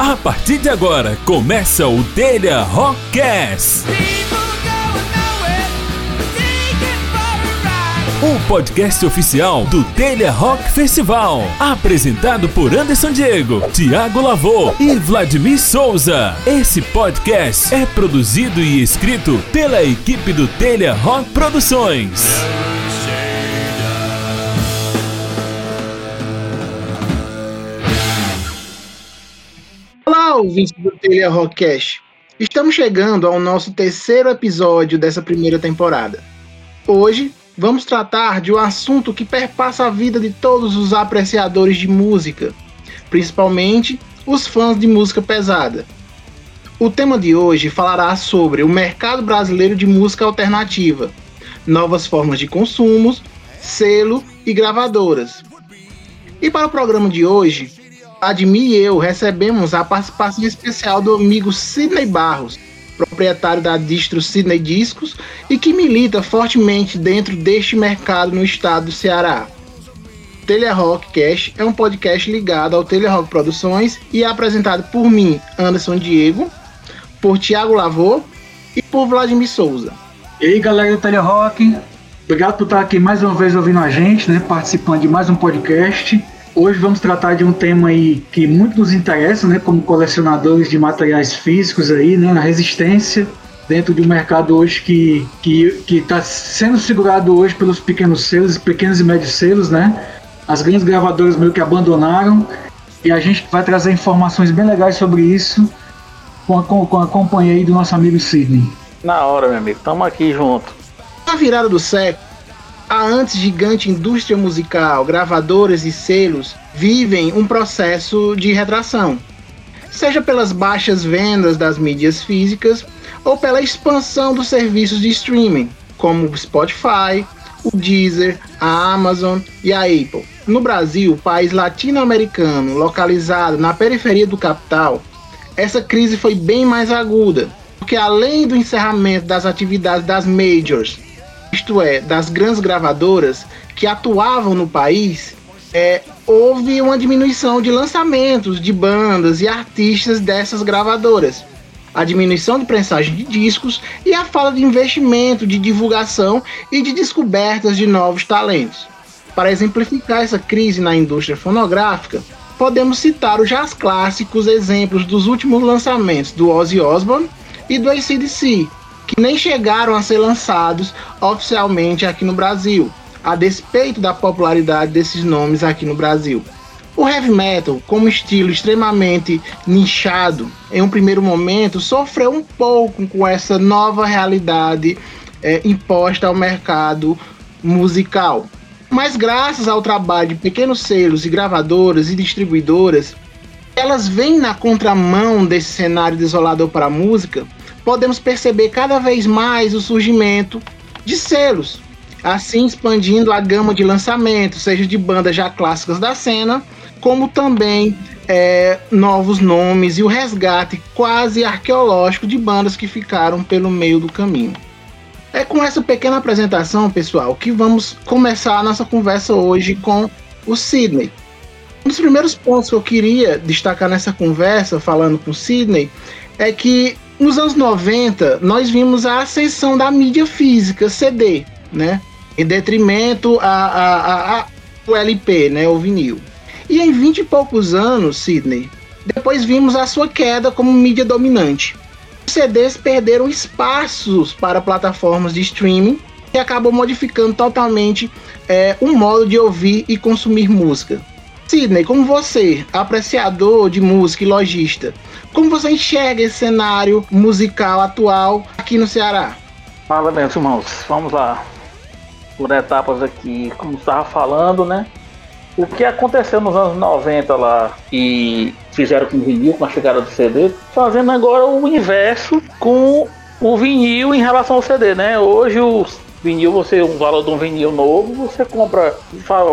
A partir de agora, começa o Telha Rockcast. O podcast oficial do Telha Rock Festival, apresentado por Anderson Diego, Tiago Lavô e Vladimir Souza. Esse podcast é produzido e escrito pela equipe do Telha Rock Produções. Olá, ouvintes do Telha Rockcast. Estamos chegando ao nosso terceiro episódio dessa primeira temporada. Hoje vamos tratar de um assunto que perpassa a vida de todos os apreciadores de música, principalmente os fãs de música pesada. O tema de hoje falará sobre o mercado brasileiro de música alternativa, novas formas de consumos, selo e gravadoras. E para o programa de hoje, Admi e eu recebemos a participação especial do amigo Sidney Barros, proprietário da distro Sidney Discos e que milita fortemente dentro deste mercado no estado do Ceará. Telha Rockcast é um podcast ligado ao Telha Rock Produções e é apresentado por mim, Anderson Diego, por Tiago Lavô e por Vladimir Souza. E aí, galera do Telha Rock, obrigado por estar aqui mais uma vez ouvindo a gente, né, participando de mais um podcast. Hoje vamos tratar de um tema aí que muito nos interessa, né, como colecionadores de materiais físicos aí, né, a resistência dentro de um mercado hoje que está sendo segurado hoje pelos pequenos selos, pequenos e médios selos, né? As grandes gravadoras meio que abandonaram, e a gente vai trazer informações bem legais sobre isso com a companhia aí do nosso amigo Sidney. Na hora, meu amigo, tamo aqui junto. Na virada do século, a antes gigante indústria musical, gravadoras e selos vivem um processo de retração, seja pelas baixas vendas das mídias físicas ou pela expansão dos serviços de streaming, como o Spotify, o Deezer, a Amazon e a Apple. No Brasil, país latino-americano localizado na periferia do capital, essa crise foi bem mais aguda, porque além do encerramento das atividades das majors, isto é, das grandes gravadoras que atuavam no país, houve uma diminuição de lançamentos de bandas e artistas dessas gravadoras, a diminuição de prensagem de discos e a falta de investimento, de divulgação e de descobertas de novos talentos. Para exemplificar essa crise na indústria fonográfica, podemos citar os já clássicos exemplos dos últimos lançamentos do Ozzy Osbourne e do AC/DC, que nem chegaram a ser lançados oficialmente aqui no Brasil, a despeito da popularidade desses nomes aqui no Brasil. O heavy metal, como estilo extremamente nichado, em um primeiro momento sofreu um pouco com essa nova realidade imposta ao mercado musical. Mas graças ao trabalho de pequenos selos e gravadoras e distribuidoras, elas vêm na contramão desse cenário desolador para a música, podemos perceber cada vez mais o surgimento de selos, assim expandindo a gama de lançamentos, seja de bandas já clássicas da cena, como também novos nomes e o resgate quase arqueológico de bandas que ficaram pelo meio do caminho. É com essa pequena apresentação, pessoal, que vamos começar a nossa conversa hoje com o Sidney. Um dos primeiros pontos que eu queria destacar nessa conversa, falando com o Sidney, é que nos anos 90, nós vimos a ascensão da mídia física, CD, né? Em detrimento ao LP, né? O vinil. E em 20 e poucos anos, Sidney, depois vimos a sua queda como mídia dominante. Os CDs perderam espaços para plataformas de streaming e acabou modificando totalmente o modo de ouvir e consumir música. Sidney, como você, apreciador de música e lojista, como você enxerga esse cenário musical atual aqui no Ceará? Fala, meus irmãos, vamos lá, por etapas aqui, como estava falando, né? O que aconteceu nos anos 90 lá, e fizeram com o vinil, com a chegada do CD, fazendo agora o inverso com o vinil em relação ao CD, né? Hoje os vinil, você, o valor de um vinil novo, você compra,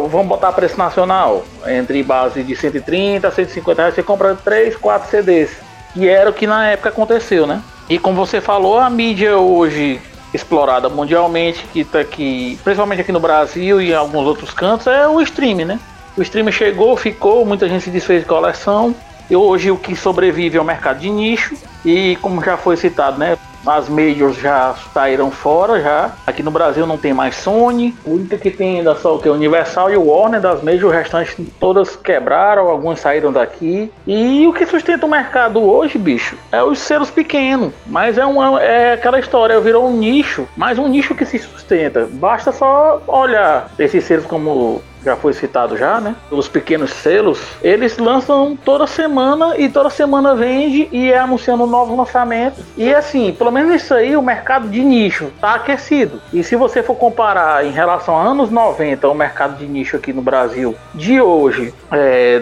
vamos botar preço nacional, entre base de 130 a 150 reais, você compra 3, 4 CDs, e era o que na época aconteceu, né? E como você falou, a mídia hoje explorada mundialmente, que está aqui, principalmente aqui no Brasil e em alguns outros cantos, é o streaming, né? O streaming chegou, ficou, muita gente se desfez de coleção, E hoje o que sobrevive é o mercado de nicho. E como já foi citado, né, as majors já saíram fora já. Aqui no Brasil não tem mais Sony. A única que tem ainda só o que? Universal e o Warner. Das majors restantes todas quebraram, algumas saíram daqui. E o que sustenta o mercado hoje, bicho, é os selos pequenos. Mas é aquela história, virou um nicho, mas um nicho que se sustenta. Basta só olhar esses selos como... já foi citado já, né? Os pequenos selos, eles lançam toda semana e toda semana vende e é anunciando novos lançamentos. E assim, pelo menos isso aí, o mercado de nicho tá aquecido. E se você for comparar em relação a anos 90, o mercado de nicho aqui no Brasil de hoje,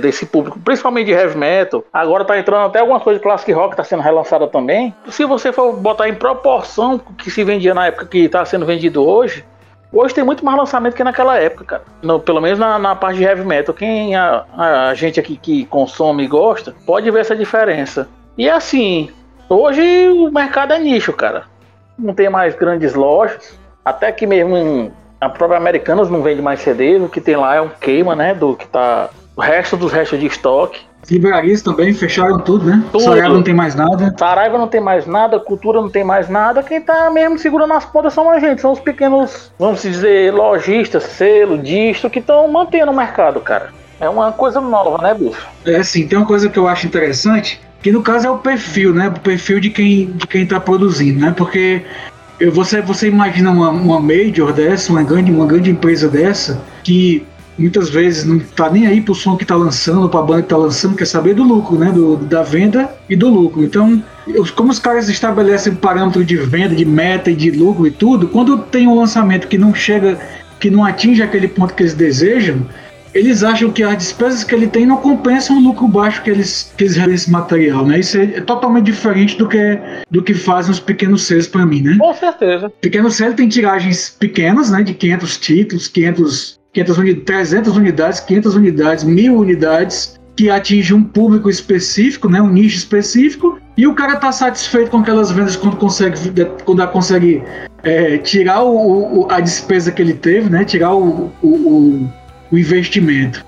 desse público, principalmente de heavy metal, agora tá entrando até algumas coisas de classic rock, tá sendo relançada também. Se você for botar em proporção que se vendia na época que tá sendo vendido hoje, hoje tem muito mais lançamento que naquela época, cara. Pelo menos na parte de heavy metal. Quem a gente aqui que consome e gosta, pode ver essa diferença. E assim, hoje o mercado é nicho, cara. Não tem mais grandes lojas. Até que mesmo a própria Americanas não vende mais CD. O que tem lá é um queima, né? Do que tá... O resto dos restos de estoque. Livrarias também fecharam tudo, né? Tudo. Saraiva não tem mais nada. Saraiva não tem mais nada, Cultura não tem mais nada. Quem tá mesmo segurando as pontas são a gente, são os pequenos, vamos dizer, lojistas, selo, distro, que estão mantendo o mercado, cara. É uma coisa nova, né, bicho? É, sim, tem uma coisa que eu acho interessante, que no caso é o perfil, né? O perfil de quem tá produzindo, né? Porque você imagina uma major dessa, uma grande empresa dessa, que... muitas vezes não tá nem aí pro som que tá lançando, pra banda que tá lançando, quer saber do lucro, né? Da venda e do lucro. Então, como os caras estabelecem parâmetro de venda, de meta e de lucro e tudo, quando tem um lançamento que não chega, que não atinge aquele ponto que eles desejam, eles acham que as despesas que ele tem não compensam o lucro baixo que eles realizam esse material, né? Isso é totalmente diferente do que fazem os pequenos selos pra mim, né? Com certeza. Pequenos selos tem tiragens pequenas, né? De 500 títulos, 300 unidades, 500 unidades, 1000 unidades, que atinge um público específico, né, um nicho específico, e o cara tá satisfeito com aquelas vendas quando consegue tirar a despesa que ele teve, né, tirar o investimento.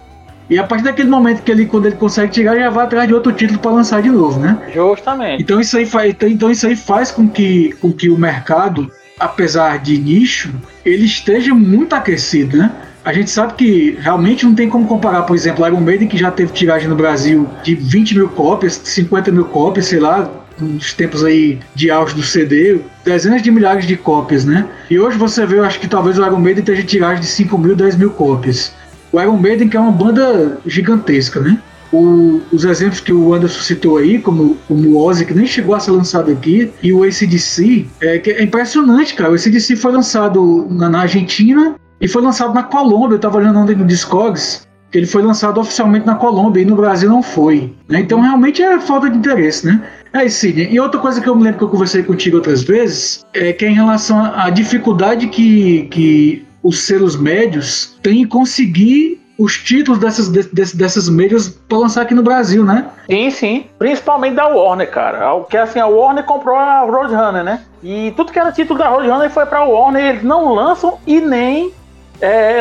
E a partir daquele momento quando ele consegue tirar, já vai atrás de outro título para lançar de novo, né? Justamente. Então isso aí faz com que o mercado, apesar de nicho, ele esteja muito aquecido, né? A gente sabe que realmente não tem como comparar, por exemplo, Iron Maiden, que já teve tiragem no Brasil de 20 mil cópias, 50 mil cópias, sei lá, nos tempos aí de auge do CD, dezenas de milhares de cópias, né? E hoje você vê, eu acho que talvez o Iron Maiden esteja tiragem de 5 mil, 10 mil cópias. O Iron Maiden, que é uma banda gigantesca, né? Os exemplos que o Anderson citou aí, como o Ozzy, que nem chegou a ser lançado aqui, e o AC/DC, que é impressionante, cara. O AC/DC foi lançado na Argentina e foi lançado na Colômbia. Eu estava olhando ontem no Discogs, que ele foi lançado oficialmente na Colômbia e no Brasil não foi, né? Então realmente é falta de interesse, né? É isso, Sidney. E outra coisa que eu me lembro que eu conversei contigo outras vezes, é que é em relação à dificuldade que os selos médios têm em conseguir os títulos dessas majors para lançar aqui no Brasil, né? Sim, sim. Principalmente da Warner, cara. Porque assim, a Warner comprou a Roadrunner, né? E tudo que era título da Roadrunner foi para a Warner. Eles não lançam e nem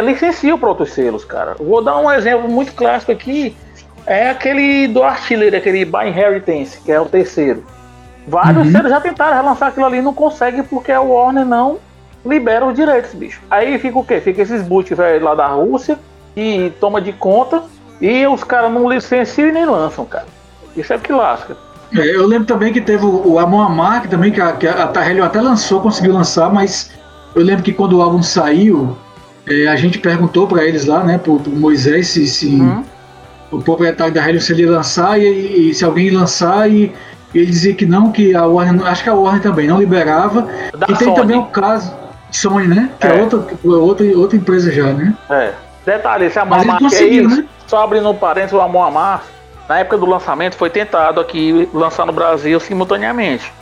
licenciam para outros selos, cara. Vou dar um exemplo muito clássico aqui. É aquele do Artilheiro, aquele By Inheritance, que é o terceiro. Vários selos já tentaram relançar aquilo ali, não consegue porque a Warner não libera os direitos, bicho. Aí fica o quê? Fica esses boot velho lá da Rússia, e toma de conta, e os caras não licenciam e nem lançam, cara. Isso é o que lasca. Eu lembro também que teve o Amon Amarth também, que a Tarrelio até lançou, conseguiu lançar, mas eu lembro que quando o álbum saiu, a gente perguntou pra eles lá, né, pro Moisés, se o proprietário da Tarrelio, se ele ia lançar, e se alguém ia lançar, e ele dizia que não, que a Warner, acho que a Warner também não liberava. Da e Sony. Tem também o caso Sony, né, que é outra empresa já, né? É. Detalhe, esse Amon Amarth aí, né? Só abrindo um parênteses, o Amon Amarth, na época do lançamento, foi tentado aqui lançar no Brasil simultaneamente.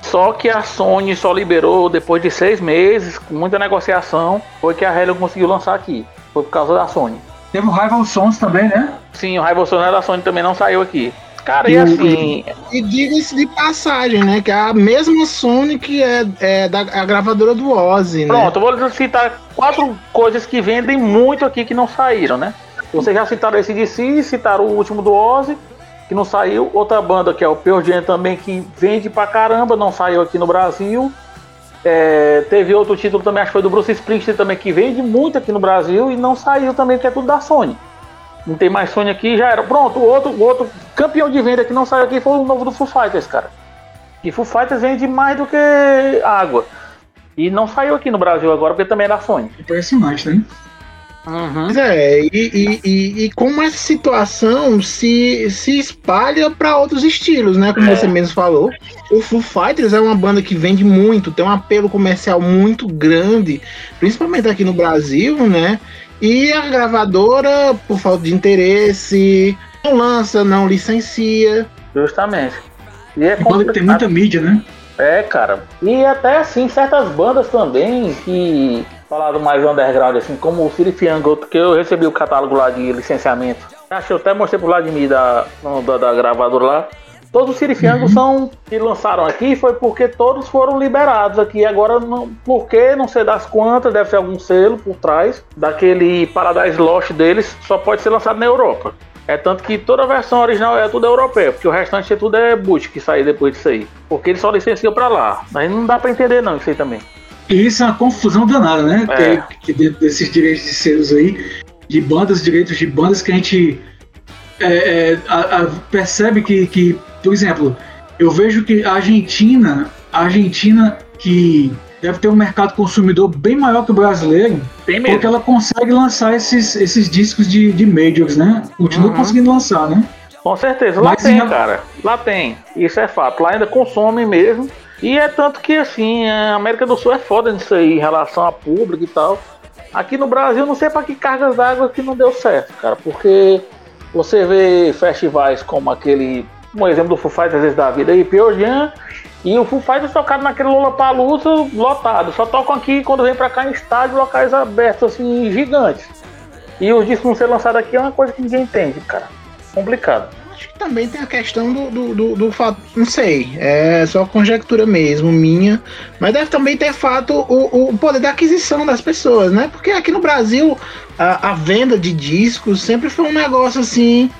Só que a Sony só liberou depois de 6 meses, com muita negociação, foi que a Hellion conseguiu lançar aqui. Foi por causa da Sony. Teve o Rival Sons também, né? Sim, o Rival Sons da Sony também não saiu aqui. Cara, e assim... E diga-se de passagem, né? Que é a mesma Sony que é da a gravadora do Ozzy, Pronto, né? Eu vou citar 4 coisas que vendem muito aqui que não saíram, né? Vocês já citaram esse DC, citaram o último do Ozzy. que não saiu. Outra banda que é o Pearl Jam também, que vende pra caramba, não saiu aqui no Brasil. Teve outro título também, acho que foi do Bruce Springsteen também, que vende muito aqui no Brasil e não saiu também, que é tudo da Sony. Não tem mais Sony aqui, já era. Pronto, o outro campeão de venda que não saiu aqui foi o novo do Foo Fighters, cara. E Foo Fighters vende mais do que água. E não saiu aqui no Brasil agora, porque também é da Sony. Impressionante, né? Uhum. Pois é, e como essa situação se espalha para outros estilos, né? Como você mesmo falou, o Foo Fighters é uma banda que vende muito, tem um apelo comercial muito grande, principalmente aqui no Brasil, né? E a gravadora, por falta de interesse, não lança, não licencia. Justamente. E é complicado. Tem muita mídia, né? É, cara. E até assim, certas bandas também que falaram mais underground, assim, como o Sirifiango, que eu recebi o catálogo lá de licenciamento. Acho que eu até mostrei pro Vladimir da gravadora lá. Todos os Sirifiangos são que lançaram aqui foi porque todos foram liberados aqui. Agora, porque não sei das quantas, deve ser algum selo por trás daquele Paradise Lost deles, só pode ser lançado na Europa. É tanto que toda a versão original é tudo europeia, porque o restante é tudo boot que sai depois disso aí. Porque eles só licenciam pra lá. Mas não dá pra entender não isso aí também. Isso é uma confusão danada, né? Dentro desses direitos de selos aí, de bandas, direitos de bandas que a gente percebe que, por exemplo, eu vejo que a Argentina que deve ter um mercado consumidor bem maior que o brasileiro, porque ela consegue lançar esses discos de majors, né? Continua conseguindo lançar, né? Com certeza, lá mas tem, cara. Lá tem, isso é fato. Lá ainda consome mesmo. E é tanto que, assim, a América do Sul é foda nisso aí, em relação a público e tal. Aqui no Brasil, não sei pra que cargas d'água que não deu certo, cara. Porque você vê festivais como aquele... Um exemplo do Foo Fighters, às vezes, da vida aí, Pearl Jam. E o Foo Fighters tocaram naquele Lollapalooza lotado. Só tocam aqui quando vem pra cá em estádio, locais abertos, assim, gigantes. E os discos não ser lançados aqui é uma coisa que ninguém entende, cara. Complicado. Acho que também tem a questão do fato, não sei, é só conjectura mesmo, minha, mas deve também ter fato o poder da aquisição das pessoas, né? Porque aqui no Brasil a venda de discos sempre foi um negócio assim,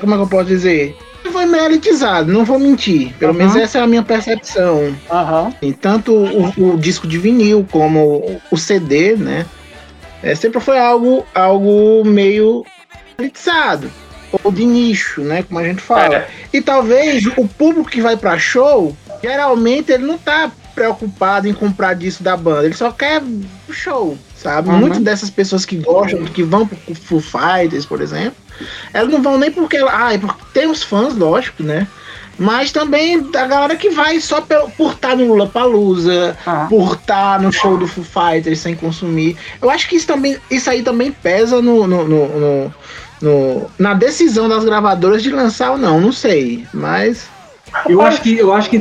como é que eu posso dizer? Foi meritizado, não vou mentir, pelo menos essa é a minha percepção. Uhum. Tanto o disco de vinil como o CD, né? Sempre foi algo meio meritizado. Ou de nicho, né, como a gente fala. E talvez o público que vai pra show, geralmente ele não tá preocupado em comprar disco da banda, ele só quer o show, sabe? Muitas dessas pessoas que gostam, que vão pro Foo Fighters, por exemplo, elas não vão nem porque... porque tem os fãs, lógico, né? Mas também a galera que vai só por estar no Lollapalooza, por estar no show do Foo Fighters sem consumir. Eu acho que isso aí também pesa na decisão das gravadoras de lançar ou não sei, mas... Eu acho que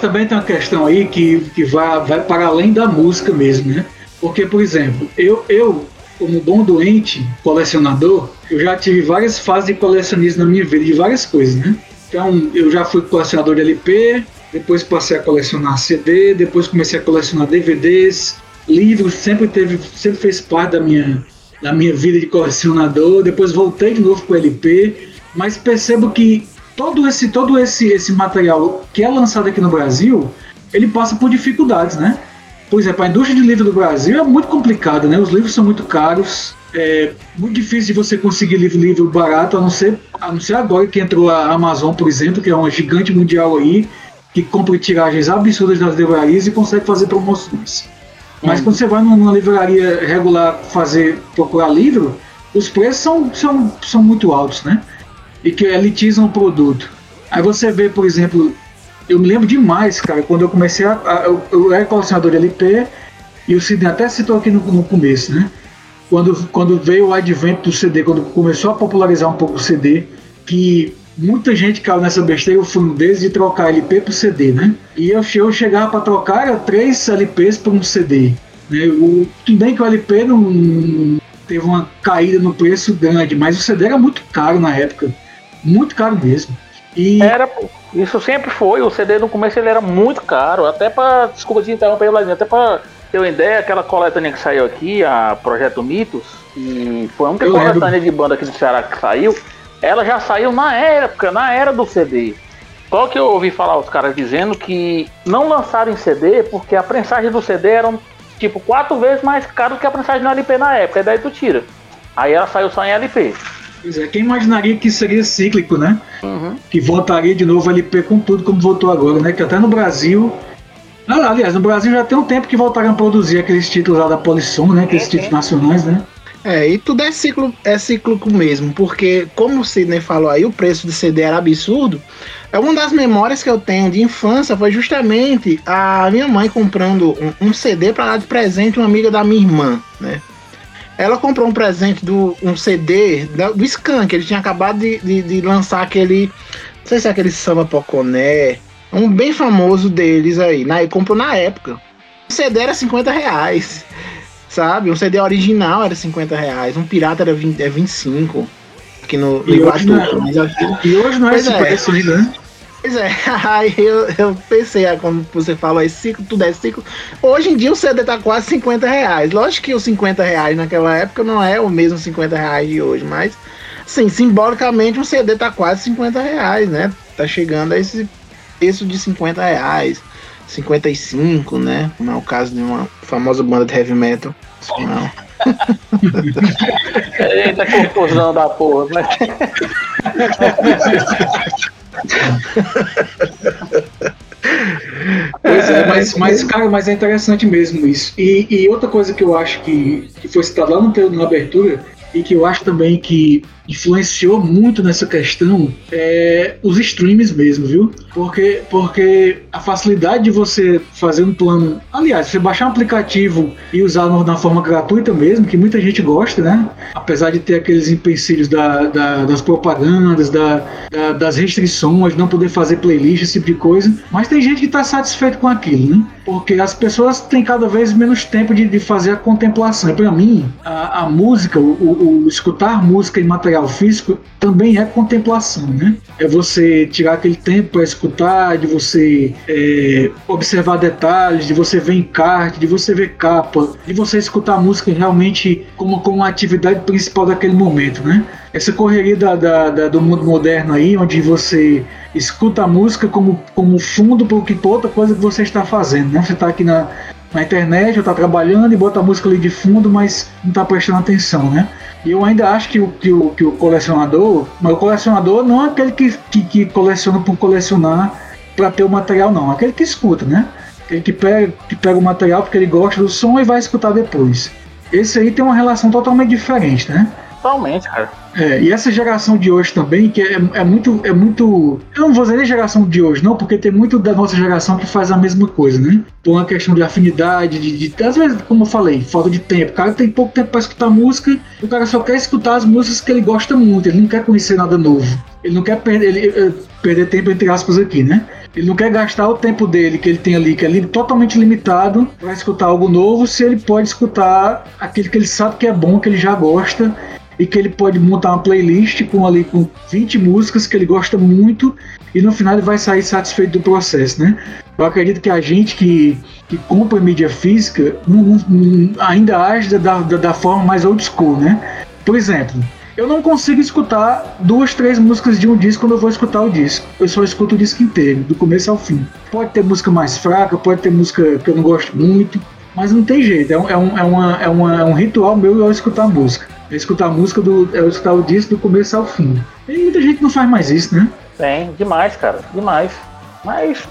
também tem uma questão aí que vai para além da música mesmo, né? Porque, por exemplo, eu como bom doente colecionador, eu já tive várias fases de colecionismo na minha vida, de várias coisas, né? Então, eu já fui colecionador de LP, depois passei a colecionar CD, depois comecei a colecionar DVDs, livros, sempre fez parte da minha vida de colecionador, depois voltei de novo pro LP, mas percebo que todo esse material que é lançado aqui no Brasil, ele passa por dificuldades, né? Por exemplo, a indústria de livro do Brasil é muito complicada, né? Os livros são muito caros, é muito difícil de você conseguir livro barato, a não ser agora que entrou a Amazon, por exemplo, que é uma gigante mundial aí, que compra tiragens absurdas nas livrarias e consegue fazer promoções. Mas quando você vai numa livraria regular procurar livro, os preços são muito altos, né? E que elitizam o produto. Aí você vê, por exemplo, eu me lembro demais, cara, quando eu comecei eu era colecionador de LP, e o Sidney até citou aqui no começo, né? Quando veio o advento do CD, quando começou a popularizar um pouco o CD, que muita gente caiu nessa besteira, eu fui um deles de trocar LP pro CD, né? E eu chegava para trocar, era 3 LPs para um CD. Né? Tudo bem que o LP não teve uma caída no preço grande, mas o CD era muito caro na época. Muito caro mesmo. Isso sempre foi, o CD no começo ele era muito caro, até para... Desculpa te interromper, Lazinha, até para ter uma ideia, aquela coletânea que saiu aqui, a Projeto Mitos, e foi a única coletânea de banda aqui do Ceará que saiu. ela já saiu na era do CD. Só que eu ouvi falar os caras dizendo que não lançaram em CD porque a prensagem do CD era tipo 4 vezes mais caro que a prensagem no LP na época, e daí tu tira. Aí ela saiu só em LP. Pois é, quem imaginaria que isso seria cíclico, né? Uhum. Que voltaria de novo LP com tudo como voltou agora, né? Que até no Brasil... Aliás, no Brasil já tem um tempo que voltaram a produzir aqueles títulos lá da Polisson, né? Aqueles títulos nacionais, né? É, e tudo é cíclico mesmo, porque como o Sidney falou aí, o preço do CD era absurdo. Uma das memórias que eu tenho de infância foi justamente a minha mãe comprando um CD para dar de presente uma amiga da minha irmã, né? Ela comprou um presente um CD do Skank, ele tinha acabado de lançar aquele, não sei se é aquele Samba Poconé, um bem famoso deles aí, né? E comprou na época. O CD era R$50, sabe? Um CD original era R$50, um pirata era 20, é 25, aqui no Iguatu. E hoje não é esse preço ainda, né? Pois é, aí eu pensei, quando você falou aí, ciclo, tudo é ciclo. Hoje em dia o CD tá quase R$50. Lógico que os R$50 naquela época não é o mesmo R$50 de hoje, mas, assim, simbolicamente o CD tá quase R$50, né? Tá chegando a esse preço de R$50, 55, né? Como é o caso de uma famosa banda de heavy metal. Não. Eita, confusão da porra, né? Pois é, mas cara, mas é interessante mesmo isso. E outra coisa que eu acho que foi citada lá no período na abertura e que eu acho também que influenciou muito nessa questão é os streams mesmo, viu? Porque a facilidade de você fazer um plano, aliás, você baixar um aplicativo e usar na forma gratuita mesmo, que muita gente gosta, né? Apesar de ter aqueles empecilhos das propagandas, das restrições, não poder fazer playlist, esse tipo de coisa, mas tem gente que está satisfeito com aquilo, né? Porque as pessoas têm cada vez menos tempo de fazer a contemplação. Para mim, a música, o escutar música em material físico também é contemplação, né? É você tirar aquele tempo para escutar, de você observar detalhes, de você ver encarte, de você ver capa, de você escutar a música realmente como a atividade principal daquele momento, né? Essa correria do mundo moderno aí, onde você escuta a música como fundo para outra coisa que você está fazendo, né? Você está aqui na internet, ou tá trabalhando e bota a música ali de fundo, mas não tá prestando atenção, né? E eu ainda acho que o colecionador, mas o colecionador não é aquele que coleciona por colecionar para ter o material, não. É aquele que escuta, né? Aquele que pega o material porque ele gosta do som e vai escutar depois. Esse aí tem uma relação totalmente diferente, né? Totalmente, cara. E essa geração de hoje também, que é muito... Eu não vou dizer geração de hoje, não, porque tem muito da nossa geração que faz a mesma coisa, né? Por uma questão de afinidade, às vezes, como eu falei, falta de tempo. O cara tem pouco tempo para escutar música, o cara só quer escutar as músicas que ele gosta muito, ele não quer conhecer nada novo. Ele não quer perder tempo, entre aspas, aqui, né? Ele não quer gastar o tempo dele que ele tem ali, que é totalmente limitado, para escutar algo novo, se ele pode escutar aquilo que ele sabe que é bom, que ele já gosta, e que ele pode montar uma playlist com 20 músicas que ele gosta muito, e no final ele vai sair satisfeito do processo, né? Eu acredito que a gente que compra mídia física ainda age da forma mais old school, né? Por exemplo, eu não consigo escutar 2, 3 músicas de um disco quando eu vou escutar o disco. Eu só escuto o disco inteiro, do começo ao fim. Pode ter música mais fraca, pode ter música que eu não gosto muito, mas não tem jeito, é um ritual meu ao escutar música. É escutar o disco do começo ao fim. E muita gente não faz mais isso, né? Tem, demais, cara, demais. Mas...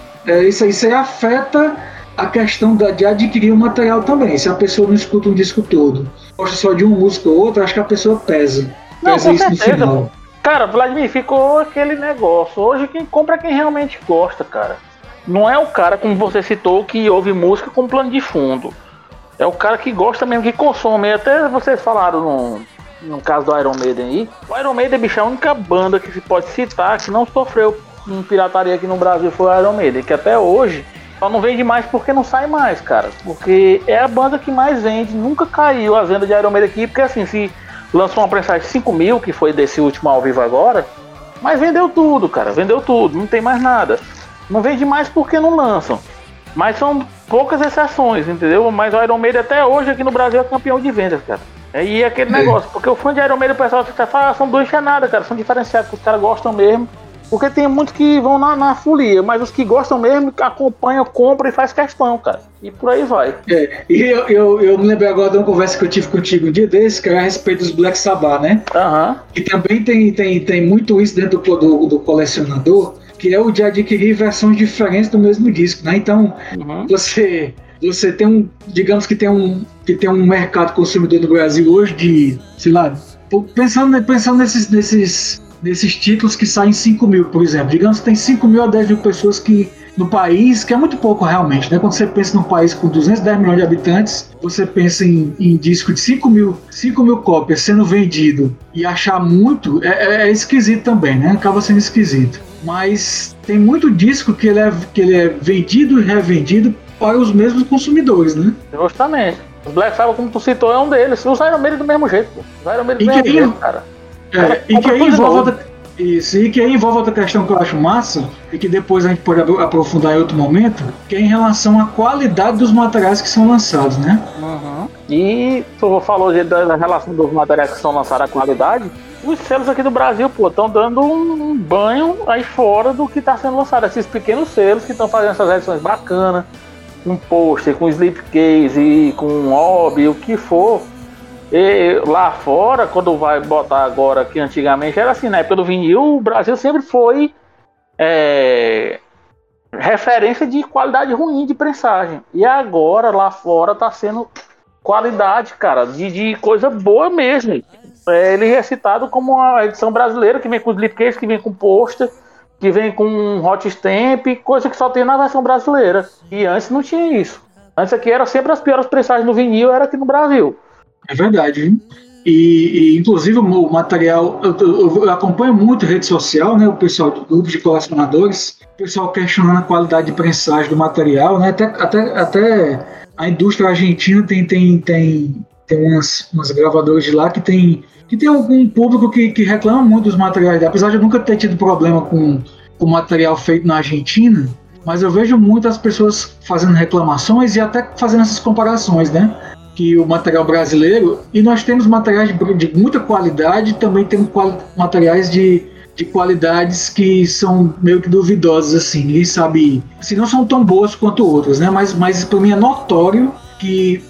Isso aí afeta a questão de adquirir o material também. Se a pessoa não escuta um disco todo, gosta só de uma música ou outra, acho que a pessoa pesa. Não, pesa isso certeza, no final. Cara, Vladimir, ficou aquele negócio. Hoje quem compra é quem realmente gosta, cara. Não é o cara, como você citou, que ouve música com plano de fundo. É o cara que gosta mesmo, que consome. Até vocês falaram no caso do Iron Maiden aí. O Iron Maiden, bicho, é a única banda que se pode citar que não sofreu em pirataria aqui no Brasil foi o Iron Maiden, que até hoje só não vende mais porque não sai mais, cara. Porque é a banda que mais vende. Nunca caiu a venda de Iron Maiden aqui, porque assim, se lançou uma prensagem de 5 mil, que foi desse último ao vivo agora, mas vendeu tudo, cara. Vendeu tudo, não tem mais nada. Não vende mais porque não lançam. Mas são poucas exceções, entendeu? Mas o Iron Maiden até hoje aqui no Brasil é campeão de vendas, cara. E aquele negócio, porque o fã de Iron Maiden, o pessoal até fala, são dois é nada, cara, são diferenciados, que os caras gostam mesmo. Porque tem muitos que vão na folia, mas os que gostam mesmo, acompanham, compram e faz questão, cara. E por aí vai. E eu me lembrei agora de uma conversa que eu tive contigo um dia desse, que era a respeito dos Black Sabbath, né? Aham. Uhum. E também tem muito isso dentro do colecionador, que é o de adquirir versões diferentes do mesmo disco, né? Então, uhum. Você tem um, digamos que tem um mercado consumidor no Brasil hoje de, sei lá, pensando nesses títulos que saem 5.000, por exemplo. Digamos que tem 5.000 a 10.000 pessoas que, no país, que é muito pouco realmente, né? Quando você pensa num país com 210 milhões de habitantes, você pensa em disco de 5.000 cópias sendo vendido e achar muito, é esquisito também, né? Acaba sendo esquisito. Mas tem muito disco que ele é vendido e revendido para os mesmos consumidores, né? Justamente. Os Black Sabbath, como tu citou, é um deles. Os Iron Maiden do mesmo jeito, pô. Os Iron Maiden do mesmo jeito, cara. E que aí envolve outra questão que eu acho massa, e que depois a gente pode aprofundar em outro momento, que é em relação à qualidade dos materiais que são lançados, né? Uhum. E tu falou da relação dos materiais que são lançados à qualidade, os selos aqui do Brasil, pô, estão dando um banho aí fora do que está sendo lançado. Esses pequenos selos que estão fazendo essas edições bacanas, com pôster, com slipcase, com hobby, o que for. E lá fora, quando vai botar agora, que antigamente era assim, né? Pelo vinil, o Brasil sempre foi referência de qualidade ruim de prensagem. E agora, lá fora, tá sendo qualidade, cara, de coisa boa mesmo. Ele é citado como a edição brasileira, que vem com slipcase, que vem com pôster, que vem com hot stamp, coisa que só tem na versão brasileira. E antes não tinha isso. Antes aqui era sempre as piores prensagens do vinil, era aqui no Brasil. É verdade, hein? E inclusive o material, eu acompanho muito rede social, né? O pessoal do grupo de colecionadores, o pessoal questionando a qualidade de prensagem do material, né? Até a indústria argentina tem umas gravadoras de lá que tem algum público que reclama muito dos materiais, apesar de eu nunca ter tido problema com material feito na Argentina, mas eu vejo muitas pessoas fazendo reclamações e até fazendo essas comparações, né? Que o material brasileiro, e nós temos materiais de muita qualidade, também temos materiais de qualidades que são meio que duvidosas, assim, ninguém sabe, assim, não são tão boas quanto outras, né? Mas para mim é notório que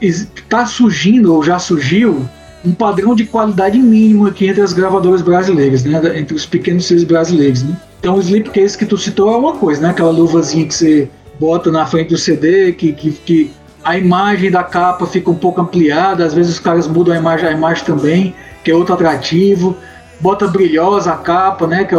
está surgindo, ou já surgiu, um padrão de qualidade mínimo aqui entre as gravadoras brasileiras, né? Entre os pequenos seres brasileiros, né? Então o slipcase que tu citou é uma coisa, né? Aquela luvazinha que você bota na frente do CD, que a imagem da capa fica um pouco ampliada, às vezes os caras mudam a imagem também, que é outro atrativo, bota brilhosa a capa, né, que é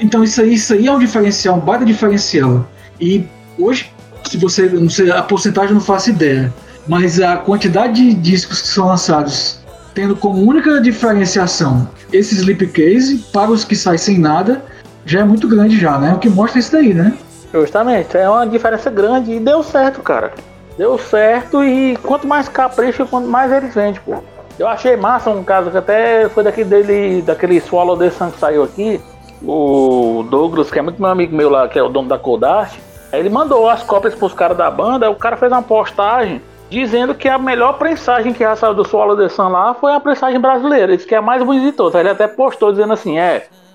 então isso aí é um diferencial, um baita diferencial. E hoje, se você, não sei, a porcentagem eu não faço ideia, mas a quantidade de discos que são lançados tendo como única diferenciação esse slipcase, para os que saem sem nada, já é muito grande já, né, o que mostra isso daí, né? Justamente, é uma diferença grande e deu certo, cara. Deu certo e quanto mais capricha, quanto mais eles vendem, pô. Eu achei massa um caso que até foi daquele Swallow the Sun que saiu aqui. O Douglas, que é muito meu amigo meu lá, que é o dono da Coldart, ele mandou as cópias pros caras da banda, o cara fez uma postagem dizendo que a melhor prensagem que já saiu do Swallow the Sun lá foi a prensagem brasileira. Ele disse que é a mais bonita de todas. Ele até postou dizendo assim,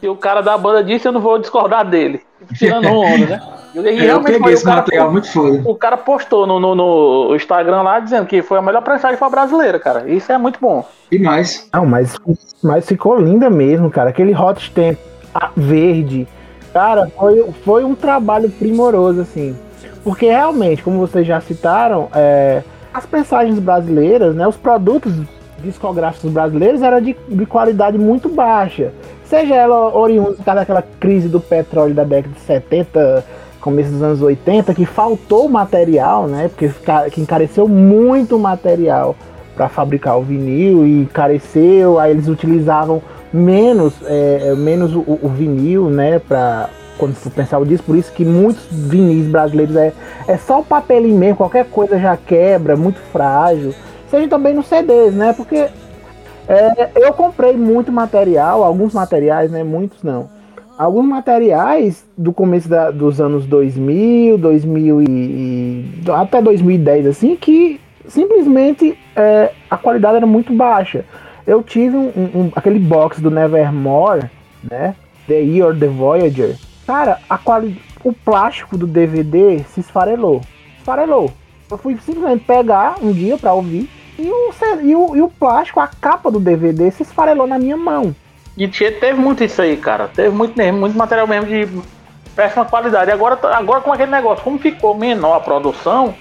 se o cara da banda disse, eu não vou discordar dele. Tirando onda, né? E realmente eu peguei esse material muito foda. O cara postou no Instagram lá dizendo que foi a melhor prensagem para brasileira, cara. Isso é muito bom. E mais? Não, mas ficou linda mesmo, cara. Aquele hot stamp verde. Cara, foi um trabalho primoroso, assim. Porque realmente, como vocês já citaram, as prensagens brasileiras, né? Os produtos discográficos brasileiros eram de qualidade muito baixa. Seja ela oriunda daquela crise do petróleo da década de 70, começo dos anos 80, que faltou material, né? Porque que encareceu muito o material para fabricar o vinil e encareceu, aí eles utilizavam menos o vinil, né? Para quando for pensar o disco, por isso que muitos vinis brasileiros é só o papelinho mesmo, qualquer coisa já quebra, muito frágil. Seja também nos CDs, né? Porque eu comprei muito material, alguns materiais, né? Muitos não. Alguns materiais do começo dos anos 2000, até 2010, assim, que simplesmente a qualidade era muito baixa. Eu tive aquele box do Nevermore, né? The Year the Voyager. Cara, o plástico do DVD se esfarelou. Eu fui simplesmente pegar um dia pra ouvir e o plástico, a capa do DVD se esfarelou na minha mão. E teve muito isso aí, cara. Teve muito material mesmo de péssima qualidade. Agora com aquele negócio, como ficou menor a produção,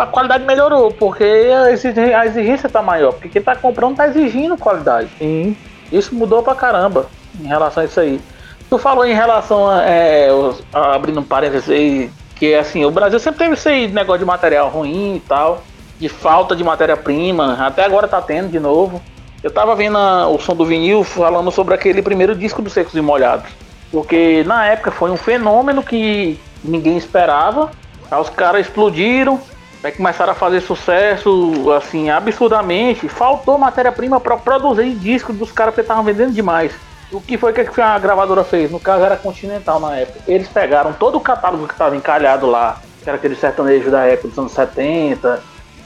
a qualidade melhorou, porque a exigência tá maior. Porque quem tá comprando tá exigindo qualidade. Sim. Isso mudou pra caramba em relação a isso aí. Tu falou em relação a abrindo um parênteses aí, que assim, o Brasil sempre teve esse negócio de material ruim e tal, de falta de matéria-prima, até agora tá tendo de novo. Eu tava vendo o Som do Vinil falando sobre aquele primeiro disco do Secos e Molhados, porque na época foi um fenômeno que ninguém esperava, aí os caras explodiram, aí começaram a fazer sucesso assim absurdamente, faltou matéria-prima para produzir disco dos caras porque estavam vendendo demais. O que foi que a gravadora fez? No caso era Continental na época. Eles pegaram todo o catálogo que estava encalhado lá, que era aquele sertanejo da época dos anos 70,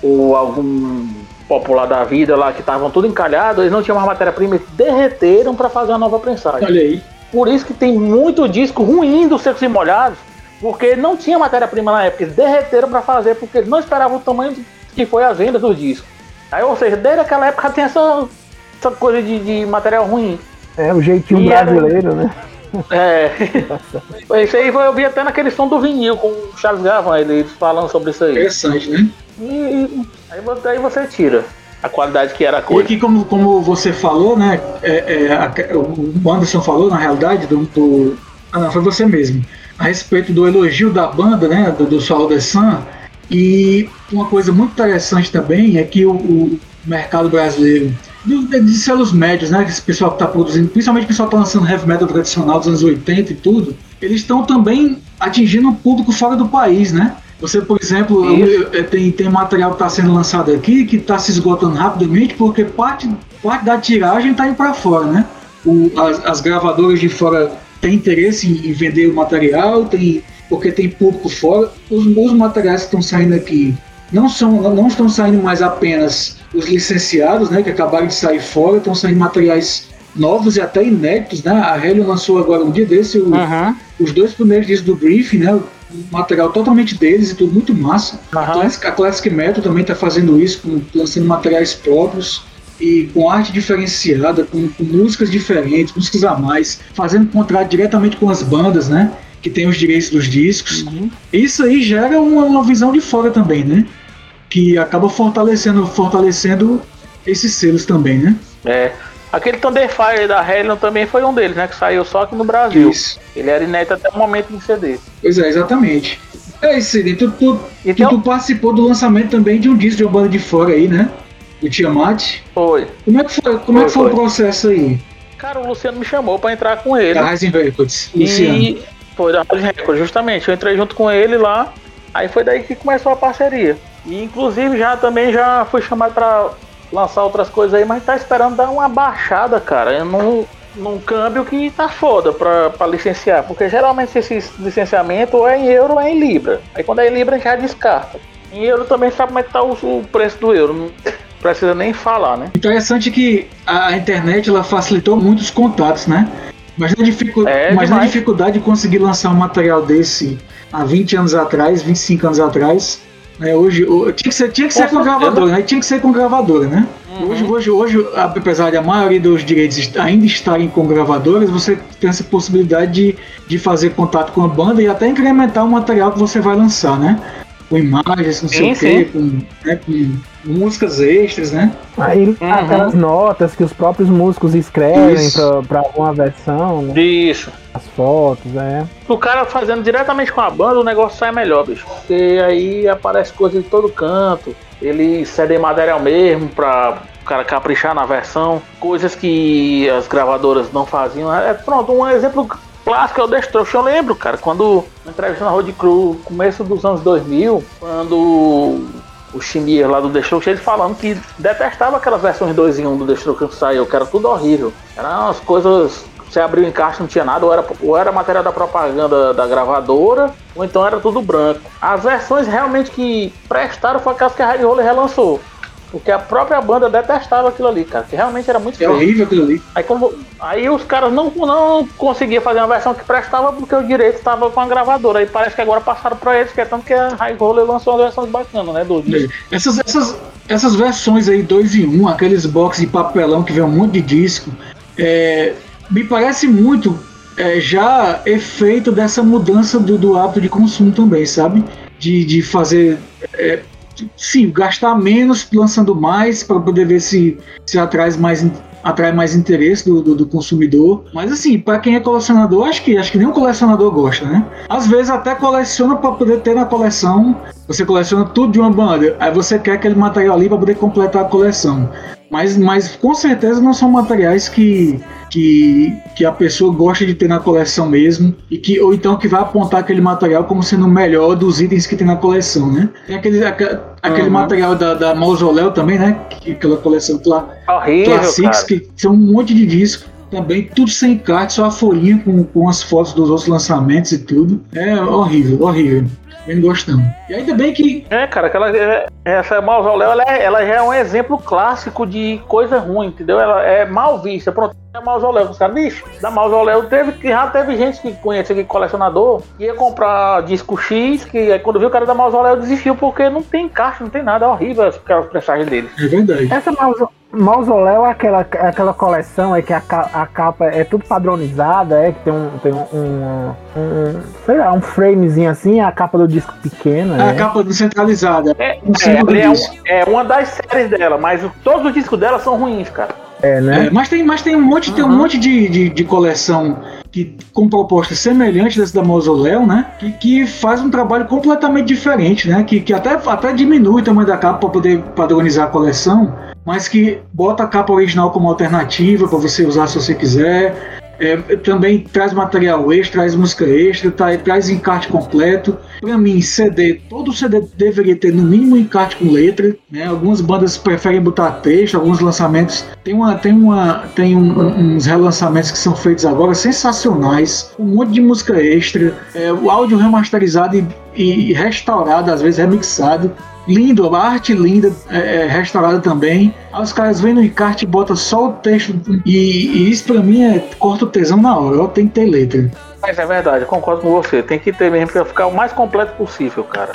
ou algum popular da vida lá, que estavam tudo encalhado, eles não tinham mais matéria-prima, eles derreteram para fazer uma nova prensagem. Olha aí. Por isso que tem muito disco ruim dos Secos e Molhados, porque não tinha matéria-prima na época, eles derreteram para fazer, porque eles não esperavam o tamanho que foi a venda do disco. Aí, ou seja, desde aquela época tem essa coisa de material ruim. É, o jeitinho brasileiro, né? É. Isso aí eu vi até naquele Som do Vinil com o Charles Gavan, eles falando sobre isso aí. Interessante, né? E aí você tira a qualidade que era a coisa. E aqui, como você falou, né? O Anderson falou, na realidade, foi você mesmo. A respeito do elogio da banda, né? Do Soul The Sun. E uma coisa muito interessante também é que o mercado brasileiro de selos médios, né, que esse pessoal que está produzindo, principalmente o pessoal que está lançando heavy metal tradicional dos anos 80 e tudo, eles estão também atingindo um público fora do país, né? Você, por exemplo, tem material que está sendo lançado aqui, que está se esgotando rapidamente, porque parte da tiragem está indo para fora, né? As gravadoras de fora têm interesse em vender o material, porque tem público fora. Os materiais que estão saindo aqui não estão saindo mais apenas os licenciados, né, que acabaram de sair fora, estão saindo materiais novos e até inéditos, né? A Hellion lançou agora um dia desse os dois primeiros discos do Briefing, né, o material totalmente deles e tudo muito massa. A Classic Metal também está fazendo isso, lançando materiais próprios e com arte diferenciada, com músicas diferentes, músicas a mais, fazendo contrato diretamente com as bandas, né, que tem os direitos dos discos. Isso aí gera uma visão de fora também, né? Que acaba fortalecendo esses selos também, né? É. Aquele Thunderfire da Marillion também foi um deles, né? Que saiu só aqui no Brasil. Isso. Ele era inédito até o momento em CD. Pois é, exatamente. É isso aí. Tu participou do lançamento também de um disco de uma banda de fora aí, né? O Tiamat. Foi. Como é que foi o processo aí? Cara, o Luciano me chamou pra entrar com ele. Da Rising Records. Luciano. Foi da Rising Records, justamente. Eu entrei junto com ele lá. Aí foi daí que começou a parceria. E inclusive já fui chamado pra lançar outras coisas aí, mas tá esperando dar uma baixada, cara, num câmbio que tá foda pra licenciar, porque geralmente esse licenciamento ou é em euro ou é em libra. Aí quando é em libra a gente já descarta. Em euro também sabe como é que tá o preço do euro, não precisa nem falar, né? Interessante que a internet ela facilitou muito os contatos, né? Mas na dificuldade de conseguir lançar um material desse há 20 anos atrás, 25 anos atrás. Hoje tinha que ser com gravadora, né? Hoje, apesar de a maioria dos direitos ainda estarem com gravadoras, você tem essa possibilidade de fazer contato com a banda e até incrementar o material que você vai lançar, né? Com imagens, com músicas extras, né? Aí aquelas notas que os próprios músicos escrevem pra alguma versão, né? Isso. As fotos, né? O cara fazendo diretamente com a banda, o negócio sai melhor, bicho. Porque aí aparece coisa de todo canto. Ele cede material mesmo pra o cara caprichar na versão. Coisas que as gravadoras não faziam. Pronto, um exemplo clássico é o Destruction. Eu lembro, cara, quando eu entrevistei na Road Crew, começo dos anos 2000, quando o Chimier lá do Destruction, ele falando que detestava aquelas versões 2 em 1 do Destruction que saiu, que era tudo horrível. Eram as coisas Você abriu o encaixe, não tinha nada, ou era matéria da propaganda da gravadora, ou então era tudo branco. As versões realmente que prestaram foi aquelas que a Hard Roller relançou, porque a própria banda detestava aquilo ali, cara, que realmente era muito feio. É horrível aquilo ali. Aí os caras não conseguiam fazer uma versão que prestava porque o direito estava com a gravadora. Aí parece que agora passaram pra eles, que é tanto que a High Roller lançou umas versões bacanas, né, Douglas? Essas versões aí, 2 em 1, aqueles boxes de papelão que vem um monte de disco, me parece muito já efeito dessa mudança do hábito de consumo também, sabe? De fazer... Sim, gastar menos lançando mais para poder ver se atrai mais interesse do consumidor. Mas assim, para quem é colecionador, acho que nenhum colecionador gosta, né? Às vezes até coleciona para poder ter na coleção. Você coleciona tudo de uma banda, aí você quer aquele material ali para poder completar a coleção. Mas com certeza não são materiais que a pessoa gosta de ter na coleção mesmo, ou então que vai apontar aquele material como sendo o melhor dos itens que tem na coleção, né? Tem aquele material da Mausoléu também, né? Aquela coleção Classics, que são um monte de disco também, tudo sem encarte, só a folhinha com as fotos dos outros lançamentos e tudo. É horrível, horrível. Bem gostando. E ainda bem que... cara, essa Mausoléu, ela já é um exemplo clássico de coisa ruim, entendeu? Ela é mal vista. Pronto, é Mausoléu. Os caras, bicho, da Mausoléu já teve gente que conhecia que colecionador, que ia comprar disco X, que aí quando viu o cara da Mausoléu desistiu, porque não tem encaixe, não tem nada, é horrível as prestagens deles. É verdade. Essa Mausoléu é aquela coleção que a capa é tudo padronizada, que tem um sei lá, um framezinho assim, a capa do disco pequena. A capa descentralizada. É uma das séries dela, mas todos os discos dela são ruins, cara. Né? Mas tem um monte, tem um monte de coleção com propostas semelhantes dessa da Mausoléu, né? Que faz um trabalho completamente diferente, né? Que até diminui o tamanho da capa para poder padronizar a coleção, mas que bota a capa original como alternativa para você usar se você quiser. Também traz material extra, traz música extra, traz encarte completo. Para mim, todo CD deveria ter no mínimo um encarte com letra, né? Algumas bandas preferem botar texto, alguns lançamentos. Tem uns relançamentos que são feitos agora sensacionais, um monte de música extra, o áudio remasterizado e restaurado, às vezes remixado. Lindo, a arte linda, restaurada também. Aí os caras vêm no encarte e botam só o texto. E isso pra mim corta o tesão na hora, tem que ter letra. Mas é verdade, eu concordo com você. Tem que ter mesmo pra ficar o mais completo possível, cara.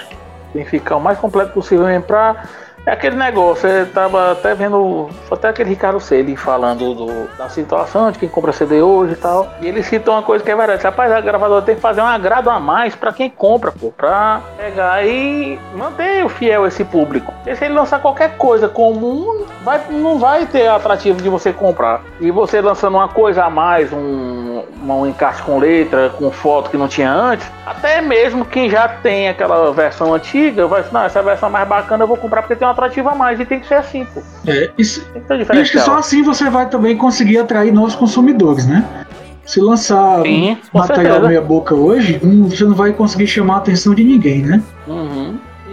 Tem que ficar o mais completo possível mesmo pra... É aquele negócio, eu tava até vendo, até aquele Ricardo Celi falando da situação de quem compra CD hoje e tal. E ele citou uma coisa que é verdade: rapaz, a gravadora tem que fazer um agrado a mais pra quem compra, pô, pra pegar e manter o fiel esse público. Porque se ele lançar qualquer coisa comum, não vai ter atrativo de você comprar. E você lançando uma coisa a mais, um encarte com letra, com foto que não tinha antes, até mesmo quem já tem aquela versão antiga vai dizer, não, essa versão é mais bacana, eu vou comprar porque tem uma atrativa a mais, e tem que ser assim, pô. Isso, tem que ter um diferencial. E acho que só assim você vai também conseguir atrair novos consumidores, né? Se lançar material meia boca hoje, você não vai conseguir chamar a atenção de ninguém, né?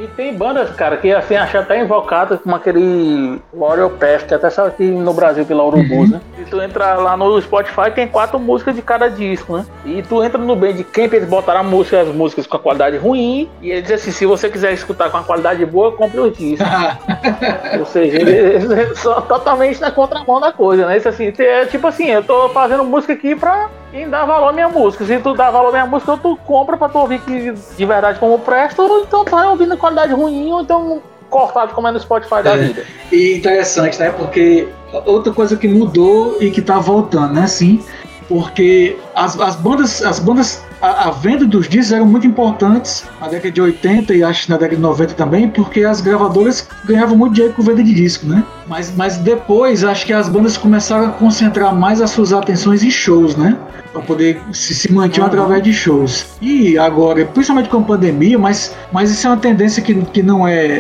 E tem bandas, cara, que assim, acho até invocado, como aquele Warrior Pass, que até saiu aqui no Brasil pela Urubus, né? E tu entra lá no Spotify, tem 4 músicas de cada disco, né? E tu entra no Bandcamp, eles botaram as músicas com a qualidade ruim, e eles dizem assim, se você quiser escutar com a qualidade boa, compre os discos. Ou seja, eles são totalmente na contramão da coisa, né? Isso assim, é tipo assim, eu tô fazendo música aqui pra quem dá valor à minha música. Se tu dá valor à minha música, tu compra pra tu ouvir que de verdade como presta, ou então tu vai ouvindo com qualidade ruim, ou então cortado como é no Spotify da vida. E interessante, né? Porque outra coisa que mudou e que tá voltando, né? Sim, porque as bandas a venda dos discos eram muito importantes na década de 80 e acho que na década de 90 também, porque as gravadoras ganhavam muito dinheiro com venda de disco, né? Mas depois acho que as bandas começaram a concentrar mais as suas atenções em shows, né? Para poder se manter através de shows. E agora, principalmente com a pandemia, mas isso é uma tendência que não é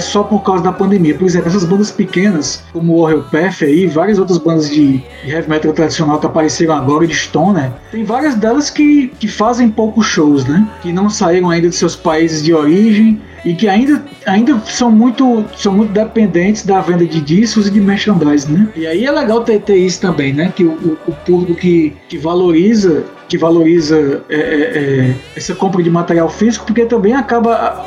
só por causa da pandemia. Por exemplo, essas bandas pequenas, como o Warrior Path e várias outras bandas de heavy metal tradicional que apareceram agora, de stoner, tem várias delas que fazem poucos shows, né? Que não saíram ainda de seus países de origem e que ainda são muito dependentes da venda de discos e de merchandising, né? E aí é legal ter isso também, né? Que o público que valoriza essa compra de material físico, porque também acaba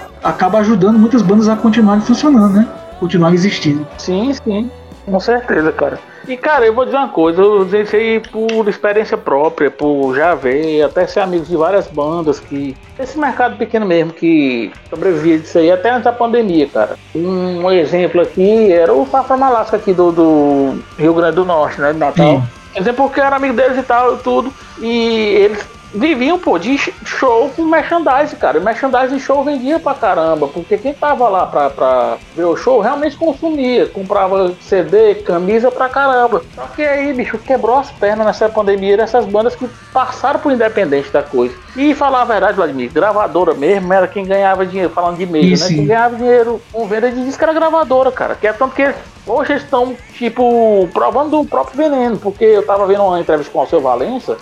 ajudando muitas bandas a continuarem funcionando, né? Continuarem existindo. Sim, sim. Com certeza, cara. E, cara, eu vou dizer uma coisa, eu dizer isso aí por experiência própria, por já ver, até ser amigo de várias bandas que... Esse mercado pequeno mesmo que sobrevivia disso aí até antes da pandemia, cara. Um exemplo aqui era o Fafra Malasca aqui do Rio Grande do Norte, né, de Natal. Exemplo porque eu era amigo deles e tal, tudo, e eles viviam, pô, de show com merchandise, cara. O merchandise de show vendia pra caramba, porque quem tava lá pra ver o show realmente consumia, comprava CD, camisa pra caramba. Só que aí, bicho, quebrou as pernas nessa pandemia dessas bandas que passaram por independente da coisa. E falar a verdade, Vladimir, gravadora mesmo era quem ganhava dinheiro, falando de meio, né? Quem ganhava dinheiro com venda de disco era gravadora, cara. Que é tanto que hoje eles estão, tipo, provando o próprio veneno, porque eu tava vendo uma entrevista com o Alceu Valença,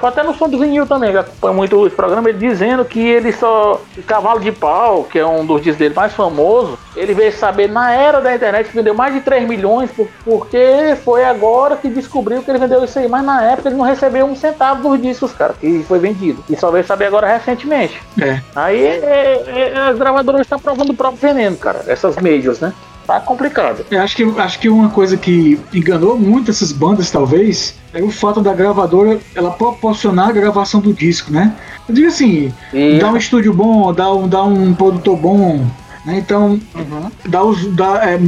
foi até no Som do Vinil também, que acompanha muito esse programa, ele dizendo que ele só... Cavalo de Pau, que é um dos discos dele mais famoso, ele veio saber na era da internet que vendeu mais de 3 milhões, porque foi agora que descobriu que ele vendeu isso aí, mas na época ele não recebeu um centavo dos discos, cara, que foi vendido. E só veio saber agora recentemente. É. Aí as gravadoras estão provando o próprio veneno, cara, essas majors, né? Tá complicado. Eu acho que uma coisa que enganou muito essas bandas, talvez, é o fato da gravadora ela proporcionar a gravação do disco, né? Eu digo assim, dá um estúdio bom, dá um produtor bom, né? Então,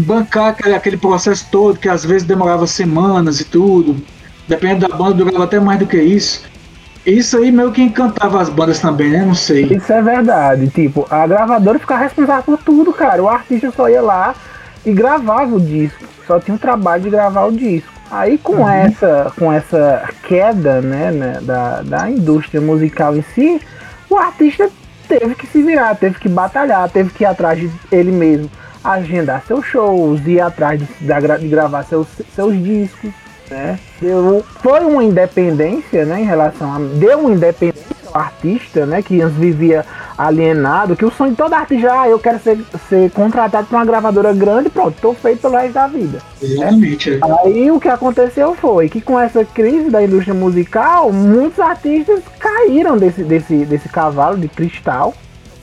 bancar aquele processo todo que às vezes demorava semanas e tudo. Dependendo da banda, durava até mais do que isso. Isso aí meio que encantava as bandas também, né? Não sei. Isso é verdade. Tipo, a gravadora ficava responsável por tudo, cara. O artista só ia lá e gravava o disco, só tinha o trabalho de gravar o disco. Aí com essa queda, né, da indústria musical em si, o artista teve que se virar, teve que batalhar, teve que ir atrás de ele mesmo, agendar seus shows, ir atrás de gravar seus discos, né. Foi uma independência, né, em relação a... Deu uma independência ao artista, né, que antes vivia alienado, que o sonho de todo artista eu quero ser contratado pra uma gravadora grande, pronto, tô feito pelo resto da vida. Exatamente. Né? Aí o que aconteceu foi que com essa crise da indústria musical, muitos artistas caíram desse cavalo de cristal,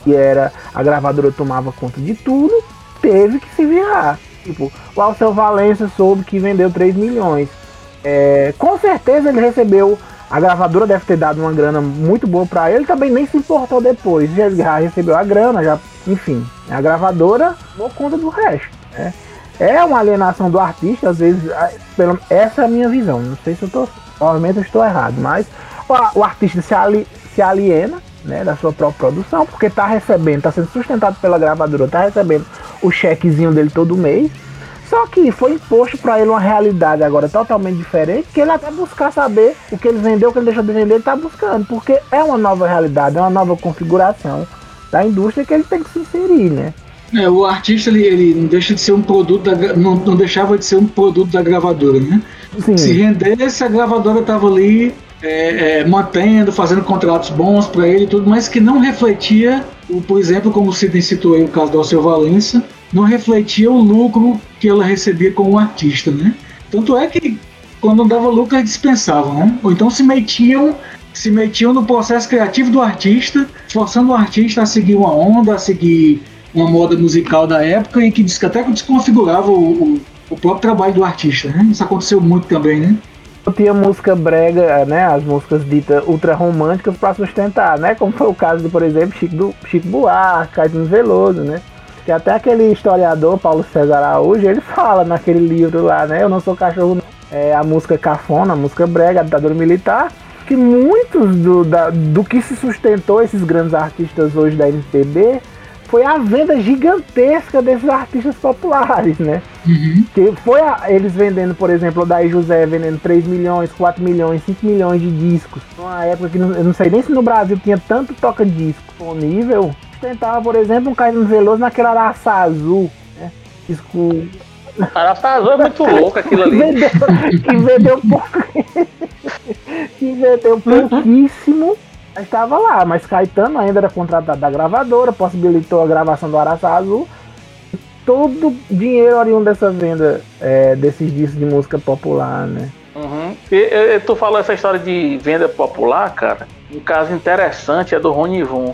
que era a gravadora tomava conta de tudo, teve que se virar. Tipo, o Alceu Valença soube que vendeu 3 milhões. Com certeza ele recebeu... A gravadora deve ter dado uma grana muito boa pra ele, também nem se importou depois. Já recebeu a grana, já, enfim. A gravadora tomou conta do resto, né? É uma alienação do artista, às vezes, essa é a minha visão. Não sei se provavelmente eu estou errado, mas o artista se aliena, né, da sua própria produção, porque tá recebendo, tá sendo sustentado pela gravadora, tá recebendo o chequezinho dele todo mês. Só que foi imposto para ele uma realidade agora totalmente diferente, que ele até buscar saber o que ele vendeu, o que ele deixou de vender, ele está buscando, porque é uma nova realidade, é uma nova configuração da indústria que ele tem que se inserir, né? O artista ele não deixa de ser um produto, não deixava de ser um produto da gravadora, né? Sim. Se rendesse, a gravadora estava ali mantendo, fazendo contratos bons para ele e tudo, mas que não refletia, por exemplo, como o Sidney citou aí o caso do Alceu Valença, não refletia o lucro que ela recebia como artista, né? Tanto é que quando não dava lucro eles dispensavam, né? Ou então se metiam no processo criativo do artista, forçando o artista a seguir uma onda, a seguir uma moda musical da época e que até desconfigurava o próprio trabalho do artista, né? Isso aconteceu muito também, né? Tinha música brega, né? As músicas ditas ultra românticas para sustentar, né? Como foi o caso de, por exemplo, Chico Buarque, Caetano Veloso, né? Que até aquele historiador, Paulo César Araújo, ele fala naquele livro lá, né? Eu não sou cachorro, não. A música cafona, a música brega, a ditadura militar, que muitos do que se sustentou esses grandes artistas hoje da MPB foi a venda gigantesca desses artistas populares, né? Uhum. Que foi eles vendendo, por exemplo, o Daí José vendendo 3 milhões, 4 milhões, 5 milhões de discos. Numa época que eu não sei nem se no Brasil tinha tanto toca-disco disponível. Tentava, por exemplo, um Caetano Veloso naquela Araça Azul, né? Araça Azul é muito louco aquilo ali. Que vendeu pouquíssimo Mas estava lá, mas Caetano ainda era contratado da gravadora, possibilitou a gravação do Araça Azul. Todo o dinheiro oriundo dessa venda, desses discos de música popular, né? Uhum. E tu falou essa história de venda popular, cara. Um caso interessante é do Ronivon.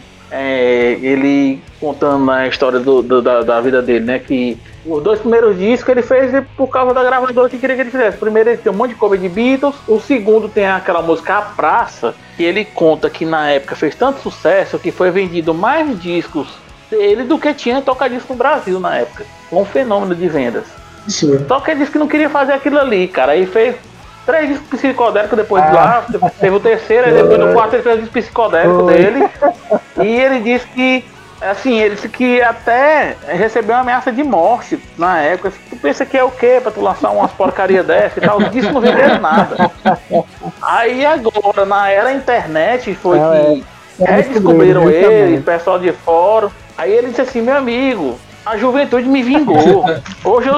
Ele contando a história da vida dele, né? Que os dois primeiros discos ele fez por causa da gravadora que queria que ele fizesse. O primeiro ele tem um monte de cover de Beatles, o segundo tem aquela música A Praça, que ele conta que na época fez tanto sucesso que foi vendido mais discos dele do que tinha toca-disco no Brasil na época. Foi um fenômeno de vendas. Sim. Só que ele disse que não queria fazer aquilo ali, cara. Aí fez 3 discos psicodélicos depois de lá, teve o terceiro, aí depois do quarto ele fez o disco psicodélico dele. E ele disse que, assim, ele disse que até recebeu uma ameaça de morte na época. Tu pensa que é o quê pra tu lançar umas porcaria dessa e tal? Os discos não venderam nada. Aí agora, na era internet, foi que redescobriram ele, o pessoal de fórum. Aí ele disse assim: meu amigo, a juventude me vingou. Hoje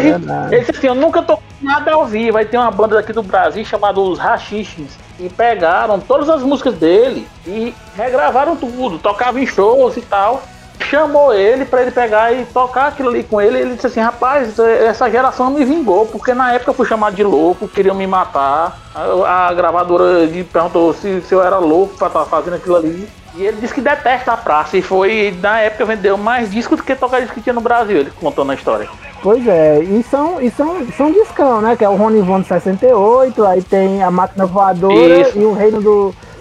ele disse assim: eu nunca tô nada ao vivo. Vai ter uma banda daqui do Brasil chamada Os Rachichins, e pegaram todas as músicas dele e regravaram tudo, tocava em shows e tal. Chamou ele pra ele pegar e tocar aquilo ali com ele. Ele disse assim: rapaz, essa geração me vingou, porque na época eu fui chamado de louco, queriam me matar. A gravadora me perguntou se eu era louco pra estar fazendo aquilo ali. E ele disse que detesta A Praça, e foi, na época, vendeu mais discos do que toca-disco que tinha no Brasil, ele contou na história. Pois é, e são discão, né, que é o Ronivon de 68, aí tem A Máquina Voadora. Isso. E o Reino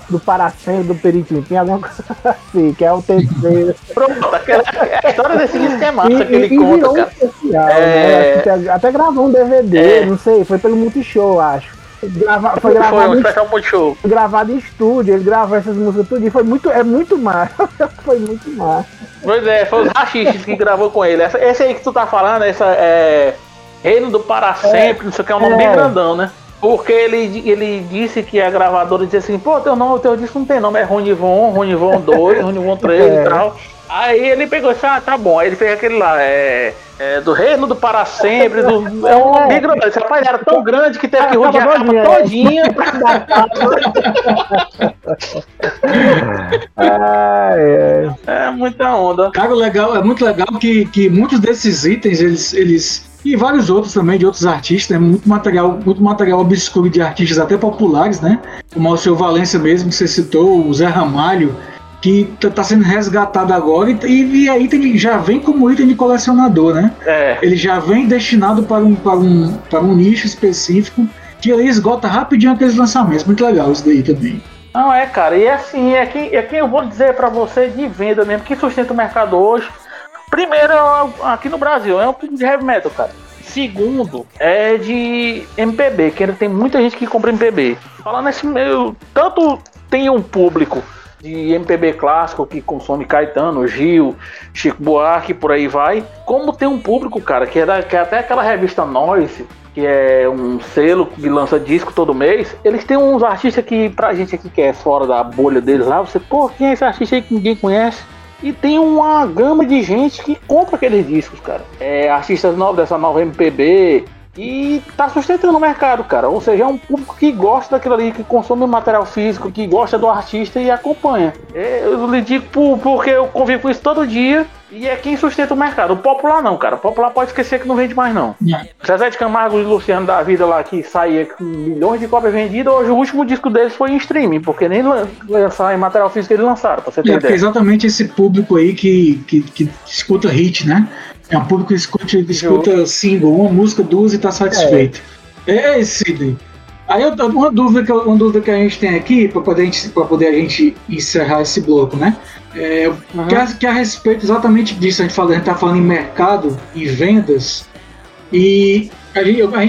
do Paracéu, do Peritintim, alguma coisa assim, que é o terceiro. Pronto, a história desse disco é massa, que ele conta, cara. Especial, né? Até gravou um DVD, não sei, foi pelo Multishow, acho. Foi gravado em estúdio, ele gravou essas músicas tudo e foi muito massa. Pois é, foi Os Rachichins que gravou com ele. Esse aí que tu tá falando, Reino do Para Sempre, não sei o que, é um nome bem grandão, né? Porque ele disse que a gravadora dizia assim: pô, teu disco não tem nome, é Ronivon, Ronivon 2, Ronivon 3 e tal. Aí ele pegou e disse: ah, tá bom. Aí ele fez aquele lá, do Reino do Para Sempre, é um nome grande. Esse rapaz era tão grande que teve que rodear a capa todinha. É muita onda. Cara, legal, é muito legal que muitos desses itens, eles e vários outros também, de outros artistas, né? Muito material obscuro de artistas até populares, né? Como o Alceu Valença mesmo, que você citou, o Zé Ramalho, que tá sendo resgatado agora, e aí ele já vem como item de colecionador, né? Ele já vem destinado para um nicho específico, que aí esgota rapidinho aqueles lançamentos. Muito legal isso daí também. Não, cara, e assim, é quem eu vou dizer para você de venda mesmo, que sustenta o mercado hoje. Primeiro, aqui no Brasil, é um tipo de heavy metal, cara. Segundo, é de MPB, que ainda tem muita gente que compra MPB. Falando assim, tanto tem um público de MPB clássico que consome Caetano, Gil, Chico Buarque, por aí vai, como tem um público, cara, que é até aquela revista Noise, que é um selo que lança disco todo mês. Eles têm uns artistas que, pra gente aqui que é fora da bolha deles lá, você, pô, quem é esse artista aí que ninguém conhece? E tem uma gama de gente que compra aqueles discos, cara. Artistas novos dessa nova MPB. E tá sustentando o mercado, cara. Ou seja, é um público que gosta daquilo ali, que consome o material físico, que gosta do artista e acompanha. Eu lhe digo porque eu convivo com isso todo dia. E é quem sustenta o mercado. O popular não, cara. O popular pode esquecer que não vende mais, não. Zezé de Camargo e Luciano da Vida lá, que saía com milhões de cópias vendidas. Hoje o último disco deles foi em streaming, porque nem lançar em material físico eles lançaram, pra você ter ideia. É exatamente esse público aí que escuta hit, né? É um público que escuta single, uma música, duas e tá satisfeito. É esse, Sidney. Aí uma dúvida que a gente tem aqui, pra poder a gente encerrar esse bloco, né? Que a respeito exatamente disso, a gente tá falando em mercado, em vendas, e a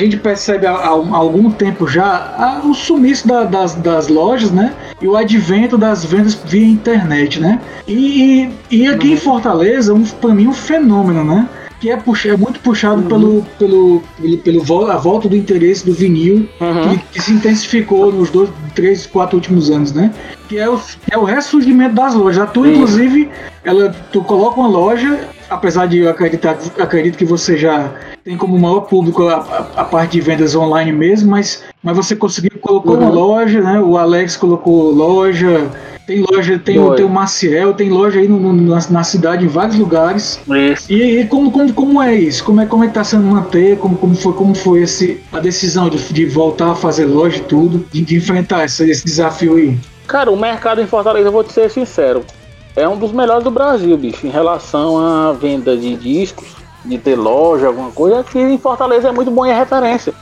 gente percebe há algum tempo já o sumiço das lojas, né? E o advento das vendas via internet, né? E aqui em Fortaleza, para mim, um fenômeno, né? Que é muito puxado pela volta do interesse do vinil, que se intensificou nos 3, 4 últimos anos, né? Que é o ressurgimento das lojas. A tua, inclusive, tu coloca uma loja, apesar de eu acredito que você já tem como maior público a parte de vendas online mesmo, mas você conseguiu colocou uma loja, né? O Alex colocou loja. Tem loja, tem o Maciel, tem loja aí na cidade, em vários lugares. Isso. E como é isso? Como é que tá sendo manter? Como foi a decisão de voltar a fazer loja e tudo? De enfrentar esse desafio aí? Cara, o mercado em Fortaleza, eu vou te ser sincero, é um dos melhores do Brasil, bicho. Em relação à venda de discos, de ter loja, alguma coisa, aqui em Fortaleza é muito bom e é referência.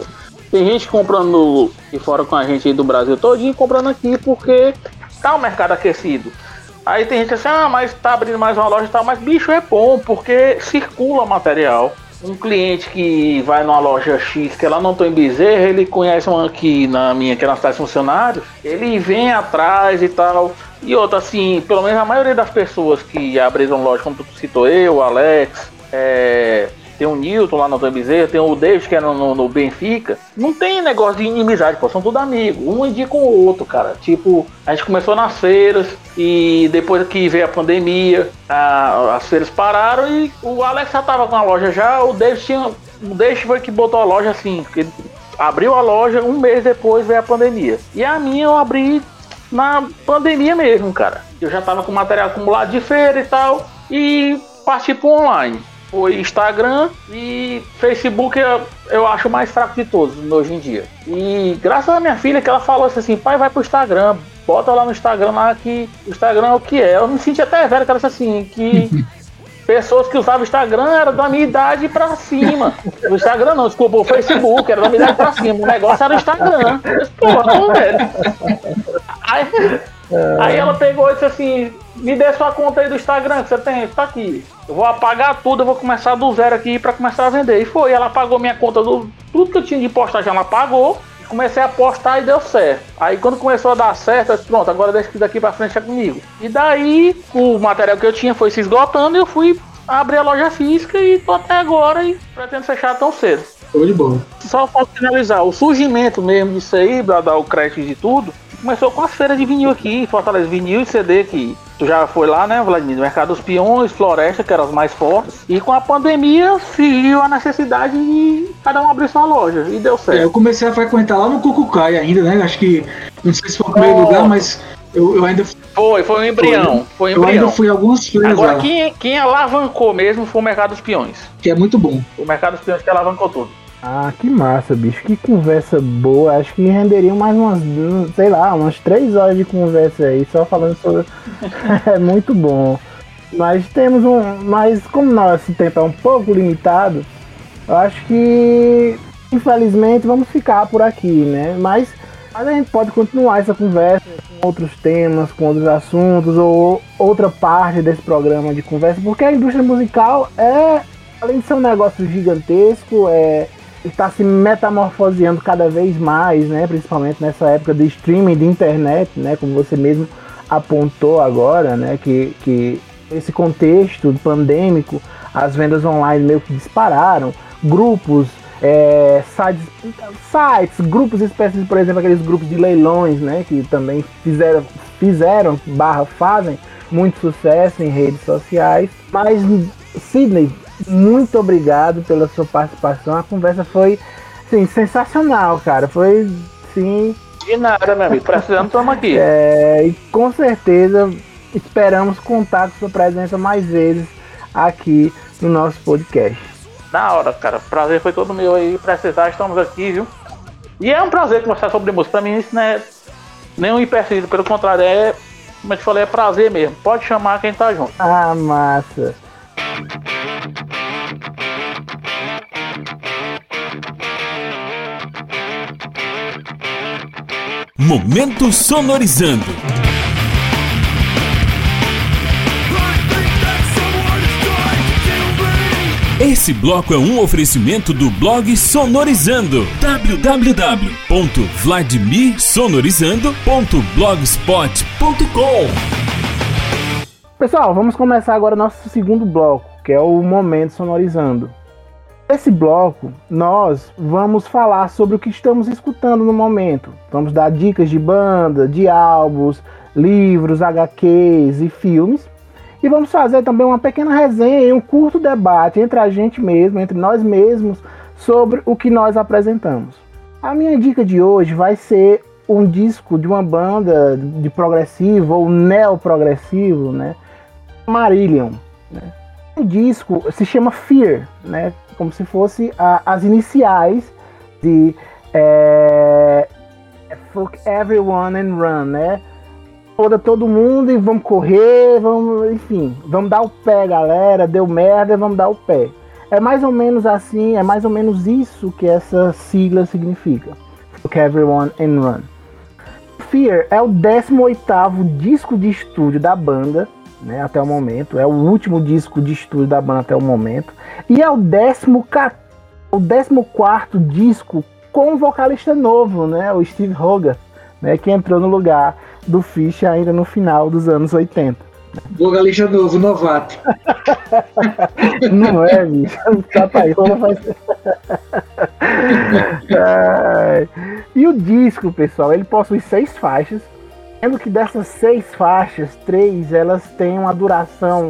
Tem gente comprando de fora com a gente aí do Brasil todinho, comprando aqui porque... tá o mercado aquecido. Aí tem gente assim, mas tá abrindo mais uma loja e tal, mas bicho, é bom, porque circula material. Um cliente que vai numa loja X, que ela não tem em Bezerra, ele conhece uma aqui que é na cidade de funcionários, ele vem atrás e tal. E outra assim, pelo menos a maioria das pessoas que abriram loja, como tu citou, eu, o Alex, tem o Nilton lá na Antônio Bezerra, tem o David que é no Benfica. Não tem negócio de inimizade, pô, são tudo amigos. Um indica o outro, cara. Tipo, a gente começou nas feiras e depois que veio a pandemia, as feiras pararam e o Alex já tava com a loja já. O David foi que botou a loja assim, ele abriu a loja, um mês depois veio a pandemia. E a minha eu abri na pandemia mesmo, cara. Eu já tava com material acumulado de feira e tal e parti pro online. Foi Instagram e Facebook eu acho o mais fraco de todos hoje em dia. E graças à minha filha que ela falou assim, pai, vai pro Instagram, bota lá no Instagram lá que o Instagram é o que é. Eu me senti até velho, que ela disse assim, que pessoas que usavam o Instagram era da minha idade pra cima. O Instagram não, desculpa, o Facebook era da minha idade pra cima. O negócio era o Instagram. Eu disse, porra, não, velho. Aí ela pegou e disse assim, me dê sua conta aí do Instagram que você tem, tá aqui. Eu vou apagar tudo, eu vou começar do zero aqui pra começar a vender. E foi, ela pagou minha conta, tudo que eu tinha de postagem ela pagou. Comecei a postar e deu certo. Aí quando começou a dar certo, eu disse, pronto, agora deixa que daqui pra frente é comigo. E daí o material que eu tinha foi se esgotando e eu fui abrir a loja física e tô até agora e pretendo fechar tão cedo. Foi de bom. Só pra finalizar, o surgimento mesmo disso aí, pra dar o crédito de tudo, começou com as feiras de vinil aqui, em Fortaleza, vinil e CD aqui. Tu já foi lá, né, Vladimir? Mercado dos Piões, Floresta, que eram as mais fortes. E com a pandemia, surgiu a necessidade de cada um abrir sua loja. E deu certo. Eu comecei a frequentar lá no Cucucaia ainda, né? Acho que, não sei se foi o primeiro lugar, mas eu ainda... Foi um embrião. Eu ainda fui algumas feiras. Agora, quem alavancou mesmo foi o Mercado dos Piões. Que é muito bom. O Mercado dos Piões que alavancou tudo. Ah, que massa, bicho. Que conversa boa. Acho que renderiam mais umas 3 horas de conversa aí, só falando sobre... É muito bom. Mas mas como nosso tempo é um pouco limitado, eu acho que, infelizmente, vamos ficar por aqui, né? Mas a gente pode continuar essa conversa com outros temas, com outros assuntos, ou outra parte desse programa de conversa, porque a indústria musical além de ser um negócio gigantesco, está se metamorfoseando cada vez mais, né? Principalmente nessa época de streaming, de internet, né? Como você mesmo apontou agora, né? Que esse contexto pandêmico, as vendas online meio que dispararam. Grupos, sites, grupos específicos, por exemplo, aqueles grupos de leilões, né? Que também fazem muito sucesso em redes sociais. Mas, Sidney, muito obrigado pela sua participação. A conversa foi, sim, sensacional, cara. Foi, sim. De nada, meu amigo. Precisamos, estamos aqui. E com certeza esperamos contar com sua presença mais vezes aqui no nosso podcast. Da hora, cara. Prazer foi todo meu aí. Precisar, estamos aqui, viu? E é um prazer conversar sobre música. Pra mim, isso não é nenhum empecilho. Pelo contrário, como eu te falei, é prazer mesmo. Pode chamar quem tá junto. Ah, massa. Momento sonorizando. Esse bloco é um oferecimento do blog Sonorizando, www.vladimirsonorizando.blogspot.com. Pessoal, vamos começar agora nosso segundo bloco, que é o Momento Sonorizando. Nesse bloco, nós vamos falar sobre o que estamos escutando no momento. Vamos dar dicas de banda, de álbuns, livros, HQs e filmes. E vamos fazer também uma pequena resenha e um curto debate entre a gente mesmo, entre nós mesmos, sobre o que nós apresentamos. A minha dica de hoje vai ser um disco de uma banda de progressivo ou neoprogressivo, né? Marillion, né? O disco se chama Fear, né? Como se fosse as iniciais de Fuck Everyone and Run, né? Foda todo mundo e vamos correr, vamos dar o pé, galera, deu merda, vamos dar o pé. É mais ou menos assim, é mais ou menos isso que essa sigla significa, Fuck Everyone and Run. Fear é o 18º disco de estúdio da banda, né, até o momento, é o último disco de estúdio da banda até o momento, e é o 14º disco com um vocalista novo, né, o Steve Hogarth, né, que entrou no lugar do Fish ainda no final dos anos 80. Vocalista novo, novato. Não é, bicho. E o disco, pessoal, ele possui 6 faixas, sendo que dessas 6 faixas, 3 elas têm uma duração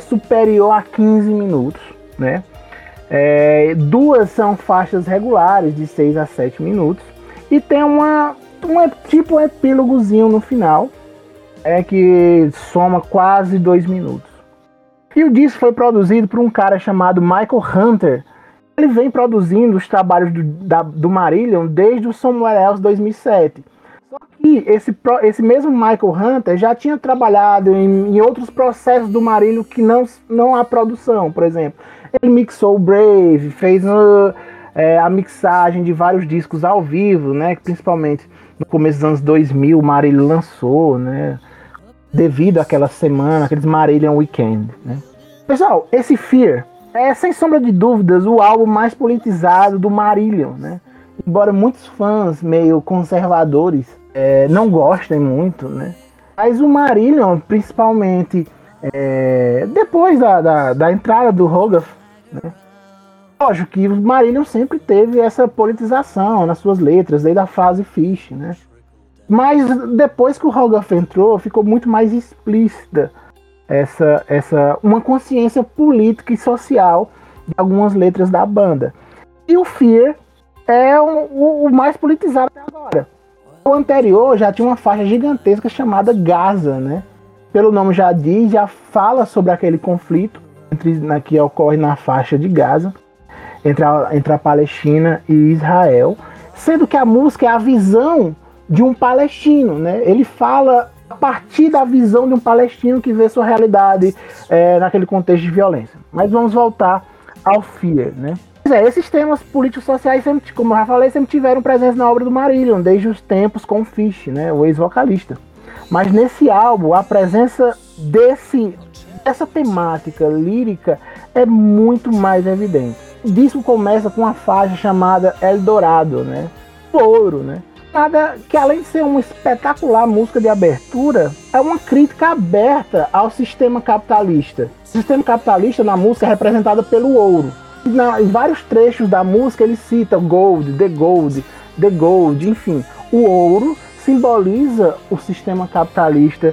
superior a 15 minutos, né? 2 são faixas regulares de 6 a 7 minutos e tem um tipo epílogozinho no final, que soma quase 2 minutos. E o disco foi produzido por um cara chamado Michael Hunter. Ele vem produzindo os trabalhos do Marillion desde o Somewhere Else 2007. Só que esse mesmo Michael Hunter já tinha trabalhado em outros processos do Marillion que não há produção, por exemplo. Ele mixou o Brave, fez a mixagem de vários discos ao vivo, né, principalmente no começo dos anos 2000, o Marillion lançou, né, devido àquela semana, aqueles Marillion Weekend, né. Pessoal, esse Fear é, sem sombra de dúvidas, o álbum mais politizado do Marillion, né. Embora muitos fãs meio conservadores não gostem muito, né. Mas o Marillion, principalmente depois da entrada do Hogarth, né. Lógico que o Marillion sempre teve essa politização nas suas letras, desde a fase Fish, né? Mas depois que o Hogarth entrou, ficou muito mais explícita uma consciência política e social de algumas letras da banda. E o Fear é o mais politizado até agora. O anterior já tinha uma faixa gigantesca chamada Gaza, né? Pelo nome já diz, já fala sobre aquele conflito que ocorre na faixa de Gaza. Entre a Palestina e Israel, sendo que a música é a visão de um palestino, né? Ele fala a partir da visão de um palestino que vê sua realidade naquele contexto de violência. Mas vamos voltar ao Fear, né? Esses temas políticos sociais, sempre, como eu já falei, sempre tiveram presença na obra do Marillion, desde os tempos com o Fish, né? O ex-vocalista. Mas nesse álbum, a presença dessa temática lírica é muito mais evidente. O disco começa com uma faixa chamada Eldorado, né? Ouro, né? Nada que, além de ser uma espetacular música de abertura, é uma crítica aberta ao sistema capitalista. O sistema capitalista na música é representado pelo ouro. Em vários trechos da música ele cita gold, the gold, the gold, enfim. O ouro simboliza o sistema capitalista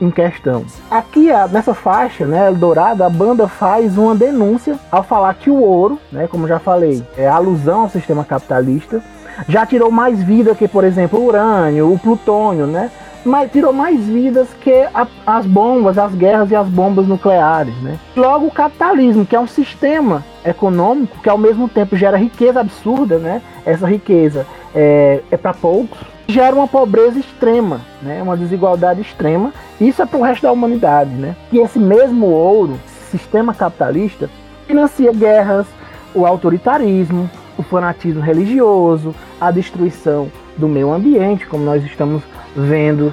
em questão. Aqui, nessa faixa, né, Eldorado, a banda faz uma denúncia ao falar que o ouro, né, como já falei, é alusão ao sistema capitalista, já tirou mais vida que, por exemplo, o urânio, o plutônio, né, mas tirou mais vidas que as bombas, as guerras e as bombas nucleares, né. Logo, o capitalismo, que é um sistema econômico que ao mesmo tempo gera riqueza absurda, né, essa riqueza é para poucos, gera uma pobreza extrema, né? Uma desigualdade extrema. Isso é para o resto da humanidade, né? E esse mesmo ouro, sistema capitalista, financia guerras, o autoritarismo, o fanatismo religioso, a destruição do meio ambiente, como nós estamos vendo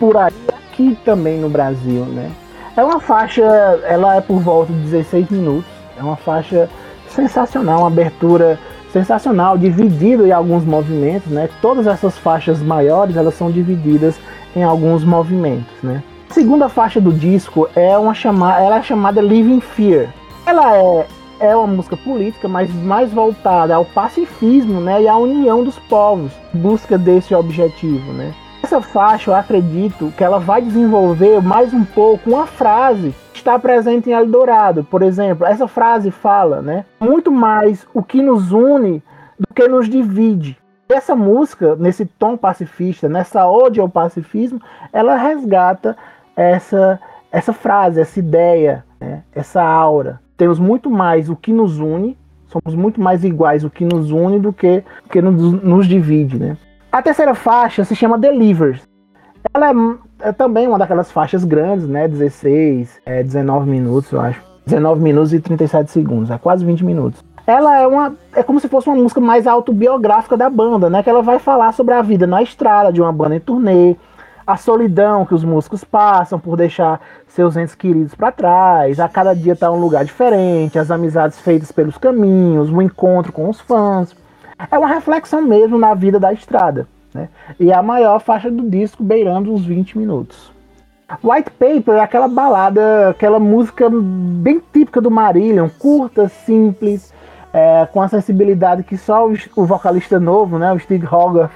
por aí, aqui também no Brasil, né? É uma faixa, ela é por volta de 16 minutos, é uma faixa sensacional, uma abertura sensacional, dividido em alguns movimentos, né? Todas essas faixas maiores, elas são divididas em alguns movimentos, né? A segunda faixa do disco ela é chamada Living Fear. Ela é uma música política, mas mais voltada ao pacifismo, né? E à união dos povos, em busca desse objetivo, né? Essa faixa, eu acredito que ela vai desenvolver mais um pouco uma frase que está presente em Eldorado, por exemplo. Essa frase fala, né, muito mais o que nos une do que nos divide. Essa música, nesse tom pacifista, nessa ode ao pacifismo, ela resgata essa frase, essa ideia, né? Essa aura. Temos muito mais o que nos une, somos muito mais iguais o que nos une do que o que nos divide, né? A terceira faixa se chama Delivers. Ela é também uma daquelas faixas grandes, né? 19 minutos, eu acho. 19 minutos e 37 segundos, é quase 20 minutos. Ela é como se fosse uma música mais autobiográfica da banda, né? Que ela vai falar sobre a vida na estrada de uma banda em turnê, a solidão que os músicos passam por deixar seus entes queridos para trás, a cada dia tá um lugar diferente, as amizades feitas pelos caminhos, o encontro com os fãs. É uma reflexão mesmo na vida da estrada, né? E a maior faixa do disco, beirando uns 20 minutos. White Paper é aquela balada, aquela música bem típica do Marillion, curta, simples, com a sensibilidade que só o vocalista novo, né, o Steve Hogarth,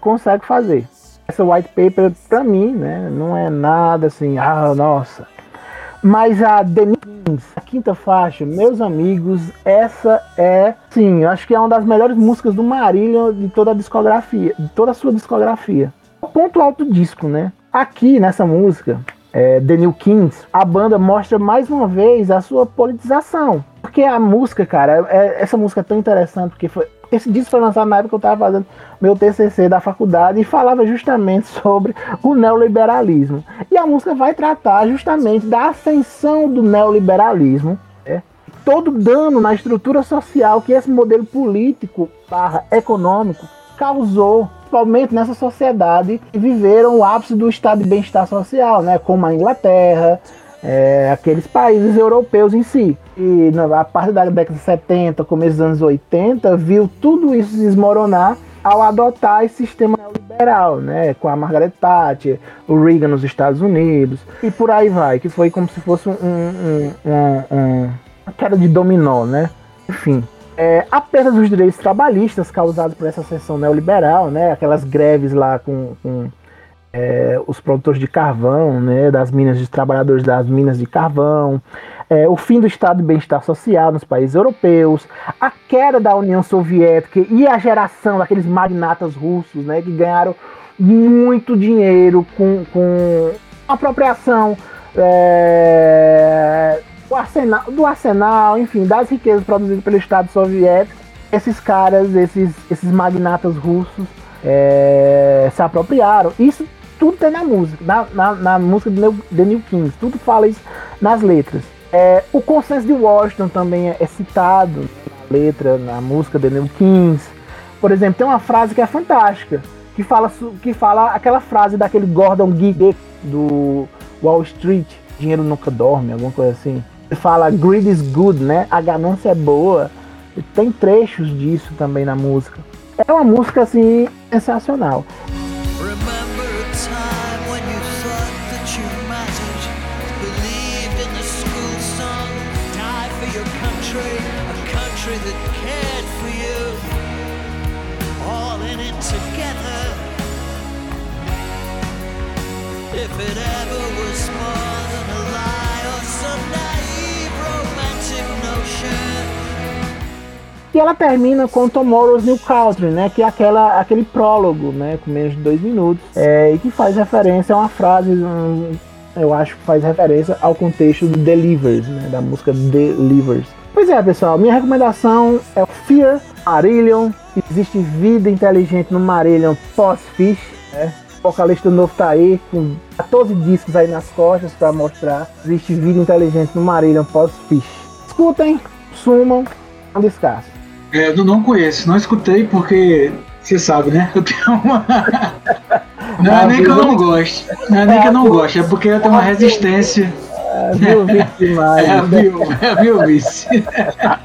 consegue fazer. Essa White Paper, pra mim, né, não é nada assim, nossa. Mas a The Kings, a quinta faixa, meus amigos, essa é, sim, eu acho que é uma das melhores músicas do Marillion de toda a discografia, de toda a sua discografia. O ponto alto do disco, né? Aqui nessa música, The New Kings, a banda mostra mais uma vez a sua politização. Porque a música, cara, essa música é tão interessante, porque esse disco foi lançado na época que eu estava fazendo meu TCC da faculdade e falava justamente sobre o neoliberalismo. E a música vai tratar justamente da ascensão do neoliberalismo, né? Todo o dano na estrutura social que esse modelo político / econômico causou, principalmente nessa sociedade que viveram o ápice do estado de bem-estar social, né? Como a Inglaterra, aqueles países europeus em si. E a parte da década de 70, começo dos anos 80, viu tudo isso se desmoronar ao adotar esse sistema neoliberal, né? Com a Margaret Thatcher, o Reagan nos Estados Unidos e por aí vai, que foi como se fosse uma queda de dominó, né? Enfim. A perda dos direitos trabalhistas causados por essa ascensão neoliberal, né? Aquelas greves lá com os produtores de carvão, né? Trabalhadores das minas de carvão, o fim do estado de bem-estar social nos países europeus, a queda da União Soviética e a geração daqueles magnatas russos, né? Que ganharam muito dinheiro com apropriação do arsenal, enfim, das riquezas produzidas pelo Estado soviético. Esses caras, esses magnatas russos se apropriaram. Isso tudo tem na música, na música do The New Kings, tudo fala isso nas letras. O consenso de Washington também é citado na letra, na música The New Kings. Por exemplo, tem uma frase que é fantástica, que fala aquela frase daquele Gordon Gekko do Wall Street, dinheiro nunca dorme, alguma coisa assim. Fala greed is good, né? A ganância é boa. E tem trechos disso também na música. É uma música assim sensacional. E ela termina com Tomorrow's New Country, né? Que é aquele prólogo, né? Com menos de 2 minutos. E que faz referência a uma frase, eu acho que faz referência ao contexto do Delivers, né? Da música Delivers. Pois é, pessoal, minha recomendação é o Fear, Marillion. Existe vida inteligente no Marillion pós-Fish, né? O vocalista novo tá aí, com 14 discos aí nas costas para mostrar. Existe vida inteligente no Marillion pós-Fish. Escutem, sumam, não descansem. Eu não conheço, não escutei porque, você sabe, né? Eu tenho uma... Não é nem que eu não goste, não é nem que eu não goste, é porque eu tenho uma resistência. Viu, vice.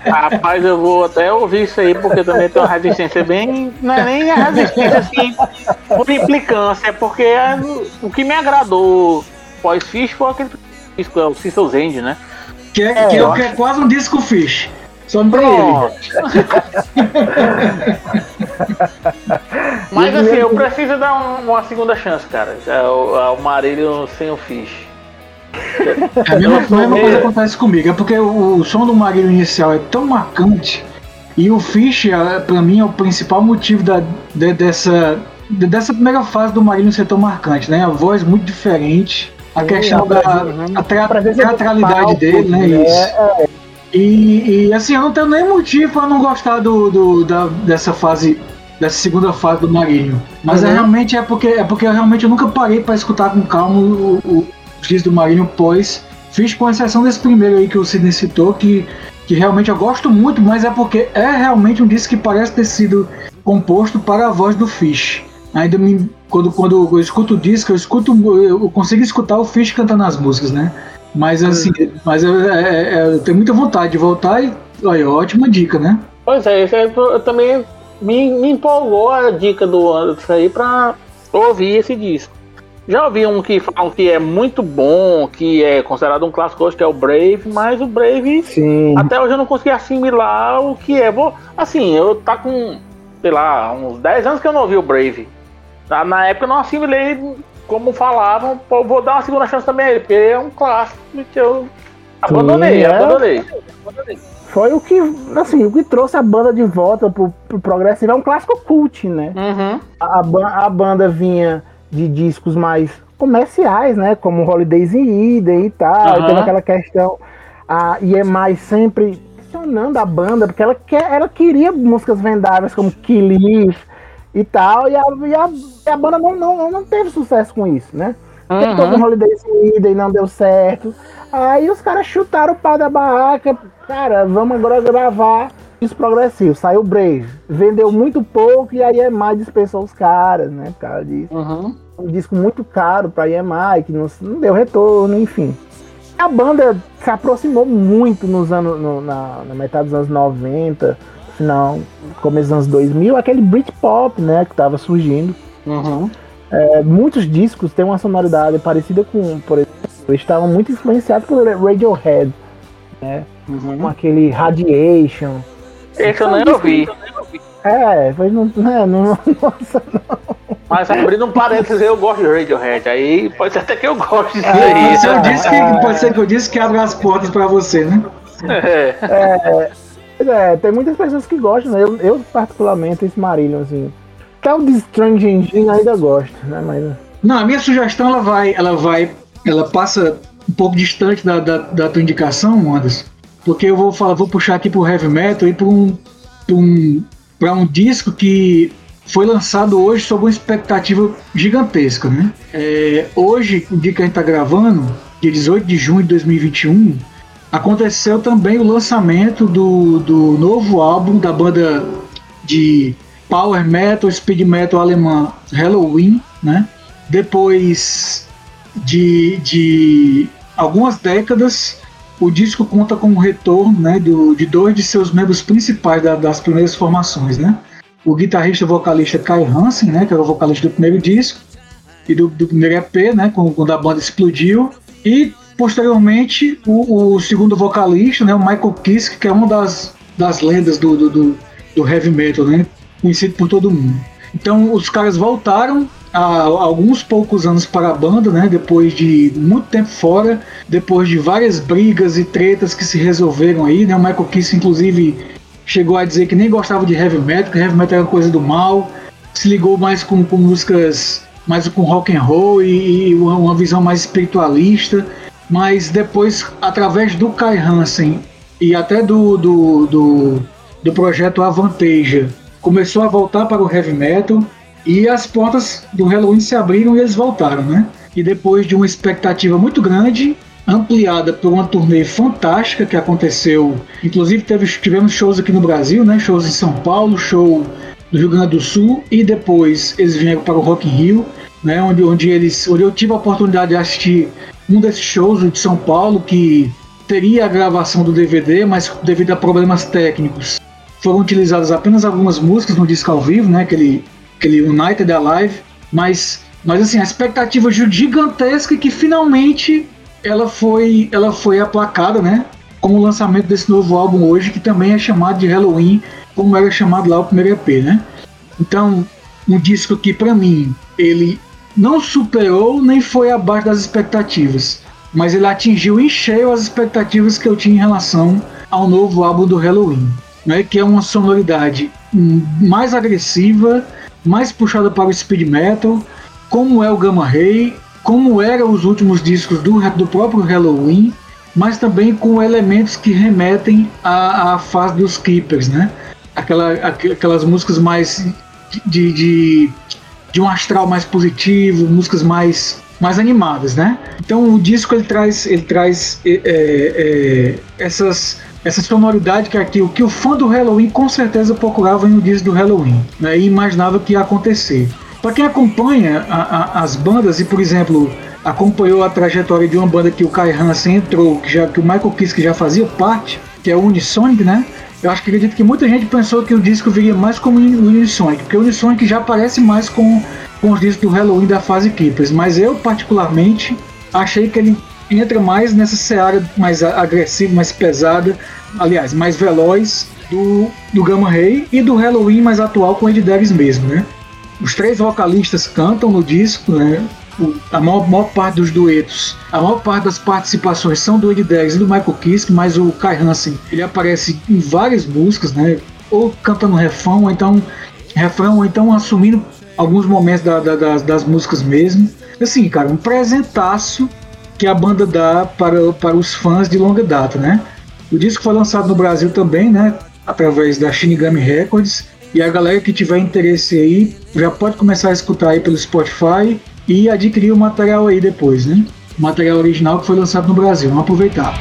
Rapaz, eu vou até ouvir isso aí, porque também tem uma resistência bem... Não é nem a resistência, assim, por implicância, é porque o que me agradou pós-Fish foi aquele disco, o Cecil's End, né? Que é quase um disco Fish. Só pra ele. Mas assim, eu preciso dar uma segunda chance, cara. O Marillion sem o Fish. É a mesma coisa acontece comigo. É porque o som do Marillion inicial é tão marcante E o Fish, pra mim, é o principal motivo dessa primeira fase do Marillion ser tão marcante, né? A voz muito diferente, a questão da teatralidade dele, né? Isso. E assim, eu não tenho nem motivo pra não gostar dessa fase, dessa segunda fase do Marillion. Mas realmente é porque eu realmente nunca parei pra escutar com calma os discos do Marillion pós Fish, com exceção desse primeiro aí que o Sidney citou, que realmente eu gosto muito, mas é porque é realmente um disco que parece ter sido composto para a voz do Fish. Ainda quando eu escuto o disco, eu consigo escutar o Fish cantando as músicas, né? Mas assim, eu tenho muita vontade de voltar e olha, ótima dica, né? Pois é, isso aí eu também me empolgou a dica do Anderson aí pra ouvir esse disco. Já ouvi um que falam que é muito bom, que é considerado um clássico hoje, que é o Brave, mas o Brave, sim, até hoje eu não consegui assimilar o que é. Assim, eu tá com, sei lá, uns 10 anos que eu não ouvi o Brave. Na época eu não assimilei como falavam. Pô, vou dar uma segunda chance também, porque é um clássico que eu abandonei, sim, abandonei. Foi o que trouxe a banda de volta pro progressivo, é um clássico cult, né? Uhum. A banda vinha de discos mais comerciais, né, como Holidays in Eden e tal, e teve aquela questão, a EMI sempre questionando a banda, porque ela queria músicas vendáveis como Kill It e tal, e a banda não teve sucesso com isso, né, porque todo Holidays in Eden não deu certo, aí os caras chutaram o pau da barraca, cara, vamos agora gravar isso progressivo, saiu Brave, vendeu muito pouco e a EMI dispensou os caras, né, por causa disso. Um disco muito caro pra EMI, que não deu retorno, enfim. A banda se aproximou muito nos anos, na metade dos anos 90, final, começo dos anos 2000, aquele Britpop, né, que tava surgindo. Muitos discos têm uma sonoridade parecida com, por exemplo, eles estavam muito influenciados pelo Radiohead, né, com aquele Radiation. Esse eu nem ouvi. Pois não. Mas abrindo um parênteses, eu gosto de Radiohead, aí pode ser até que eu goste disso aí. Pode ser que eu disse que abra as portas pra você, né? Tem muitas pessoas que gostam, né? Eu particularmente, esse Marillion, assim. Até o The Strange Engine ainda gosto, né? Mas... Não, a minha sugestão, ela passa um pouco distante da tua indicação, Anderson, porque eu vou puxar aqui pro Heavy Metal e pra um disco que foi lançado hoje sob uma expectativa gigantesca, né? Hoje, o dia que a gente tá gravando, dia 18 de junho de 2021, aconteceu também o lançamento do novo álbum da banda de power metal, speed metal alemã Halloween, né? Depois de algumas décadas, o disco conta com o retorno, né, de dois de seus membros principais das primeiras formações, né? O guitarrista e vocalista Kai Hansen, né, que era o vocalista do primeiro disco e do primeiro EP, né, quando a banda explodiu. E, posteriormente, o segundo vocalista, né, o Michael Kiske, que é uma das lendas do heavy metal, né, conhecido por todo mundo. Então, os caras voltaram há alguns poucos anos para a banda, né, depois de muito tempo fora, depois de várias brigas e tretas que se resolveram aí, né, o Michael Kiske, inclusive, chegou a dizer que nem gostava de heavy metal, que heavy metal era coisa do mal, se ligou mais com músicas, mais com rock and roll e uma visão mais espiritualista, mas depois, através do Kai Hansen e até do projeto Avanteja, começou a voltar para o heavy metal e as portas do Halloween se abriram e eles voltaram, né? E depois de uma expectativa muito grande, ampliada por uma turnê fantástica que aconteceu, inclusive tivemos shows aqui no Brasil, né? Shows em São Paulo, show do Rio Grande do Sul, e depois eles vieram para o Rock in Rio, né? Onde eu tive a oportunidade de assistir um desses shows, o de São Paulo, que teria a gravação do DVD, mas devido a problemas técnicos foram utilizadas apenas algumas músicas no disco ao vivo, né? Aquele United Alive, mas assim, a expectativa gigantesca que finalmente ela foi aplacada, né, com o lançamento desse novo álbum hoje, que também é chamado de Halloween, como era chamado lá o primeiro EP, né? Então, um disco que, pra mim, ele não superou nem foi abaixo das expectativas, mas ele atingiu em cheio as expectativas que eu tinha em relação ao novo álbum do Halloween. né, que é uma sonoridade mais agressiva, mais puxada para o speed metal, como é o Gamma Ray, como eram os últimos discos do próprio Helloween, mas também com elementos que remetem à fase dos Keepers, né? Aquelas músicas mais de um astral mais positivo, músicas mais animadas, né? Então o disco ele traz essa sonoridade que o fã do Helloween com certeza procurava em um disco do Helloween, né? E imaginava que ia acontecer. Para quem acompanha as bandas e, por exemplo, acompanhou a trajetória de uma banda que o Kai Hansen entrou, que o Michael Kiske já fazia parte, que é o Unisonic, né? Eu acho que acredito que muita gente pensou que o disco viria mais como o Unisonic, porque o Unisonic já aparece mais com os discos do Helloween da fase Keepers, mas eu particularmente achei que ele entra mais nessa seara mais agressiva, mais pesada, aliás, mais veloz do Gamma Ray e do Helloween mais atual com Ed Davis mesmo, né? Os três vocalistas cantam no disco, né? A maior parte dos duetos, a maior parte das participações são do Ed Davis e do Michael Kiske, mas o Kai Hansen ele aparece em várias músicas, né? Ou cantando refrão, ou então assumindo alguns momentos das músicas mesmo. Assim, cara, um presentaço que a banda dá para os fãs de longa data, né? O disco foi lançado no Brasil também, né? Através da Shinigami Records. E a galera que tiver interesse aí já pode começar a escutar aí pelo Spotify e adquirir o material aí depois, né? O material original que foi lançado no Brasil. Vamos aproveitar.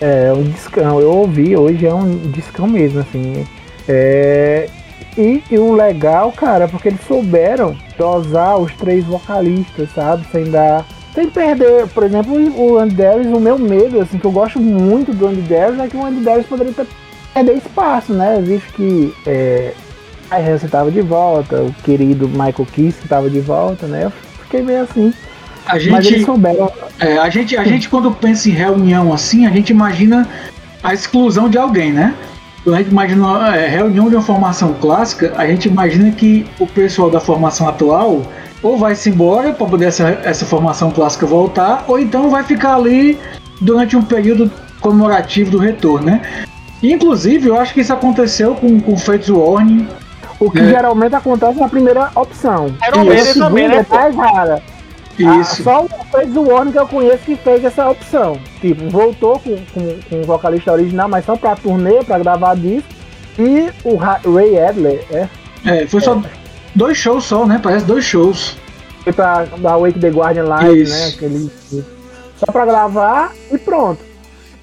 É um discão, eu ouvi hoje, é um discão mesmo, assim. E o legal, cara, porque eles souberam dosar os três vocalistas, sabe? Sem perder, por exemplo, o Andy Davis, o meu medo, assim, que eu gosto muito do Andy Davis, é que o Andy Davis poderia perder espaço, né? Visto que a Hansen estava de volta, o querido Michael Kiske estava de volta, né? Eu fiquei meio assim. A gente quando pensa em reunião assim, a gente imagina a exclusão de alguém, né? Quando a gente imagina reunião de uma formação clássica, a gente imagina que o pessoal da formação atual ou vai se embora para poder essa formação clássica voltar, ou então vai ficar ali durante um período comemorativo do retorno, né? E, inclusive, eu acho que isso aconteceu com Fates Warning. O que geralmente acontece na primeira opção. Geralmente também, né? É rara. Isso. Só o Fred Warner que eu conheço que fez essa opção. Tipo, voltou com o vocalista original, mas só pra turnê, pra gravar disco. E o Ray Adler, foi só dois shows só, né? Parece dois shows. Foi pra da Wake the Guardian Live, isso, né? Só pra gravar e pronto.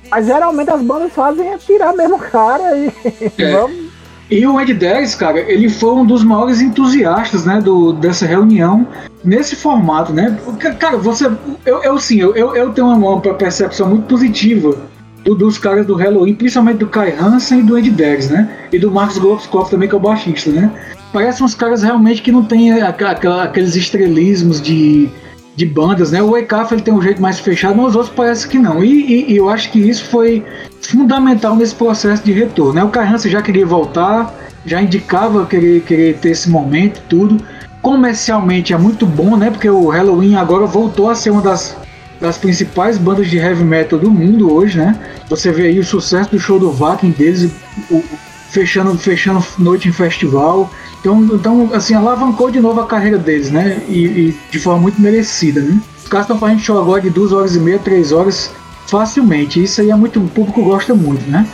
Mas geralmente as bandas fazem é tirar mesmo o cara e vamos. E o Ed Davis, cara, ele foi um dos maiores entusiastas, né, dessa reunião, nesse formato, né? Cara, eu tenho uma percepção muito positiva dos caras do Helloween, principalmente do Kai Hansen e do Ed Davis, né? E do Marcos Goldskopf também, que é o baixista, né? Parecem uns caras realmente que não tem aqueles estrelismos de bandas, né? O Ekaf, ele tem um jeito mais fechado, mas os outros parece que não. E eu acho que isso foi fundamental nesse processo de retorno, né? O Kai Hansen já queria voltar, já indicava querer ter esse momento e tudo. Comercialmente é muito bom, né? Porque o Helloween agora voltou a ser uma das principais bandas de heavy metal do mundo hoje, né? Você vê aí o sucesso do show do Vakin deles, fechando noite em festival. Então, assim, alavancou de novo a carreira deles, né? E de forma muito merecida, né? Os caras estão fazendo show agora de 2h30, 3h, facilmente. Isso aí é muito... O público gosta muito, né?